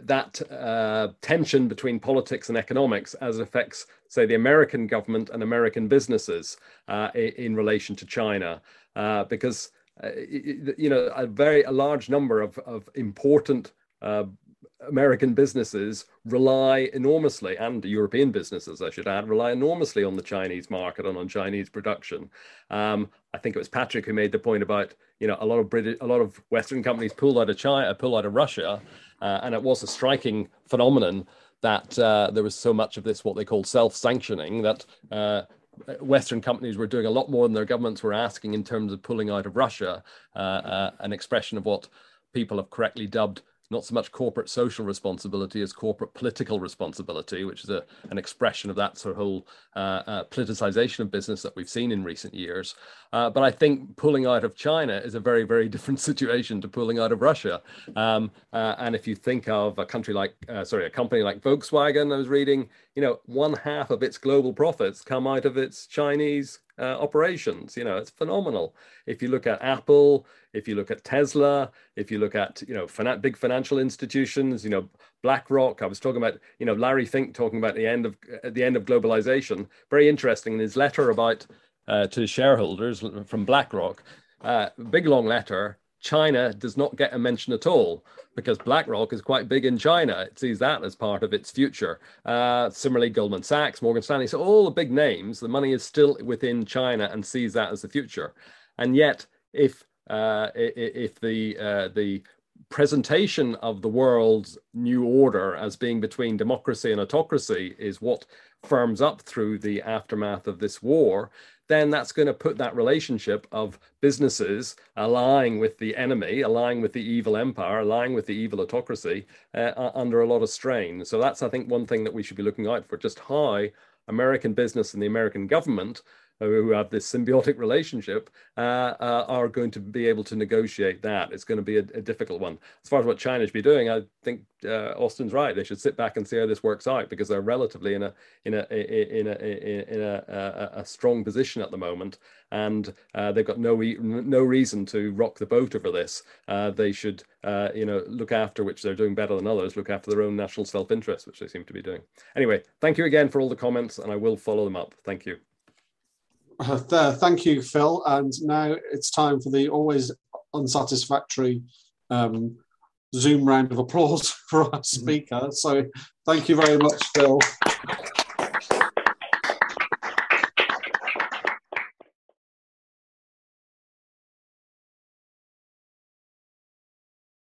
that uh, tension between politics and economics as it affects, say, the American government and American businesses uh, in, in relation to China, uh, because, uh, you know, a very a large number of, of important uh, American businesses rely enormously, and European businesses, I should add, rely enormously on the Chinese market and on Chinese production. Um, I think it was Patrick who made the point about, you know, a lot of British, a lot of Western companies pulled out of China, pulled out of Russia, uh, and it was a striking phenomenon that uh, there was so much of this what they call self-sanctioning that. Uh, Western companies were doing a lot more than their governments were asking in terms of pulling out of Russia, uh, uh, an expression of what people have correctly dubbed not so much corporate social responsibility as corporate political responsibility, which is a, an expression of that sort of whole uh, uh, politicization of business that we've seen in recent years. Uh, but I think pulling out of China is a very, very different situation to pulling out of Russia. Um, uh, and if you think of a country like, uh, sorry, a company like Volkswagen, I was reading, you know, one half of its global profits come out of its Chinese Uh, operations. You know, it's phenomenal. If you look at Apple, if you look at Tesla, if you look at, you know, fin- big financial institutions, you know, BlackRock, I was talking about, you know, Larry Fink talking about the end of uh, the end of globalization. Very interesting in his letter about uh, to shareholders from BlackRock, uh, big long letter. China does not get a mention at all because BlackRock is quite big in China. It sees that as part of its future. Uh, similarly, Goldman Sachs, Morgan Stanley, so all the big names, the money is still within China and sees that as the future. And yet, if uh, if the uh, the presentation of the world's new order as being between democracy and autocracy is what firms up through the aftermath of this war, then that's going to put that relationship of businesses allying with the enemy, allying with the evil empire, allying with the evil autocracy uh, under a lot of strain. So that's, I think, one thing that we should be looking out for, just how American business and the American government who have this symbiotic relationship uh, uh, are going to be able to negotiate that. It's going to be a, a difficult one. As far as what China should be doing, I think uh, Austin's right. They should sit back and see how this works out, because they're relatively in a in a in a in a, in a, a, a strong position at the moment, and uh, they've got no no reason to rock the boat over this. Uh, they should uh, you know look after which they're doing better than others. Look after their own national self-interest, which they seem to be doing. Anyway, thank you again for all the comments, and I will follow them up. Thank you. Uh, thank you, Phil. And now it's time for the always unsatisfactory um, Zoom round of applause for our speaker. So thank you very much, Phil.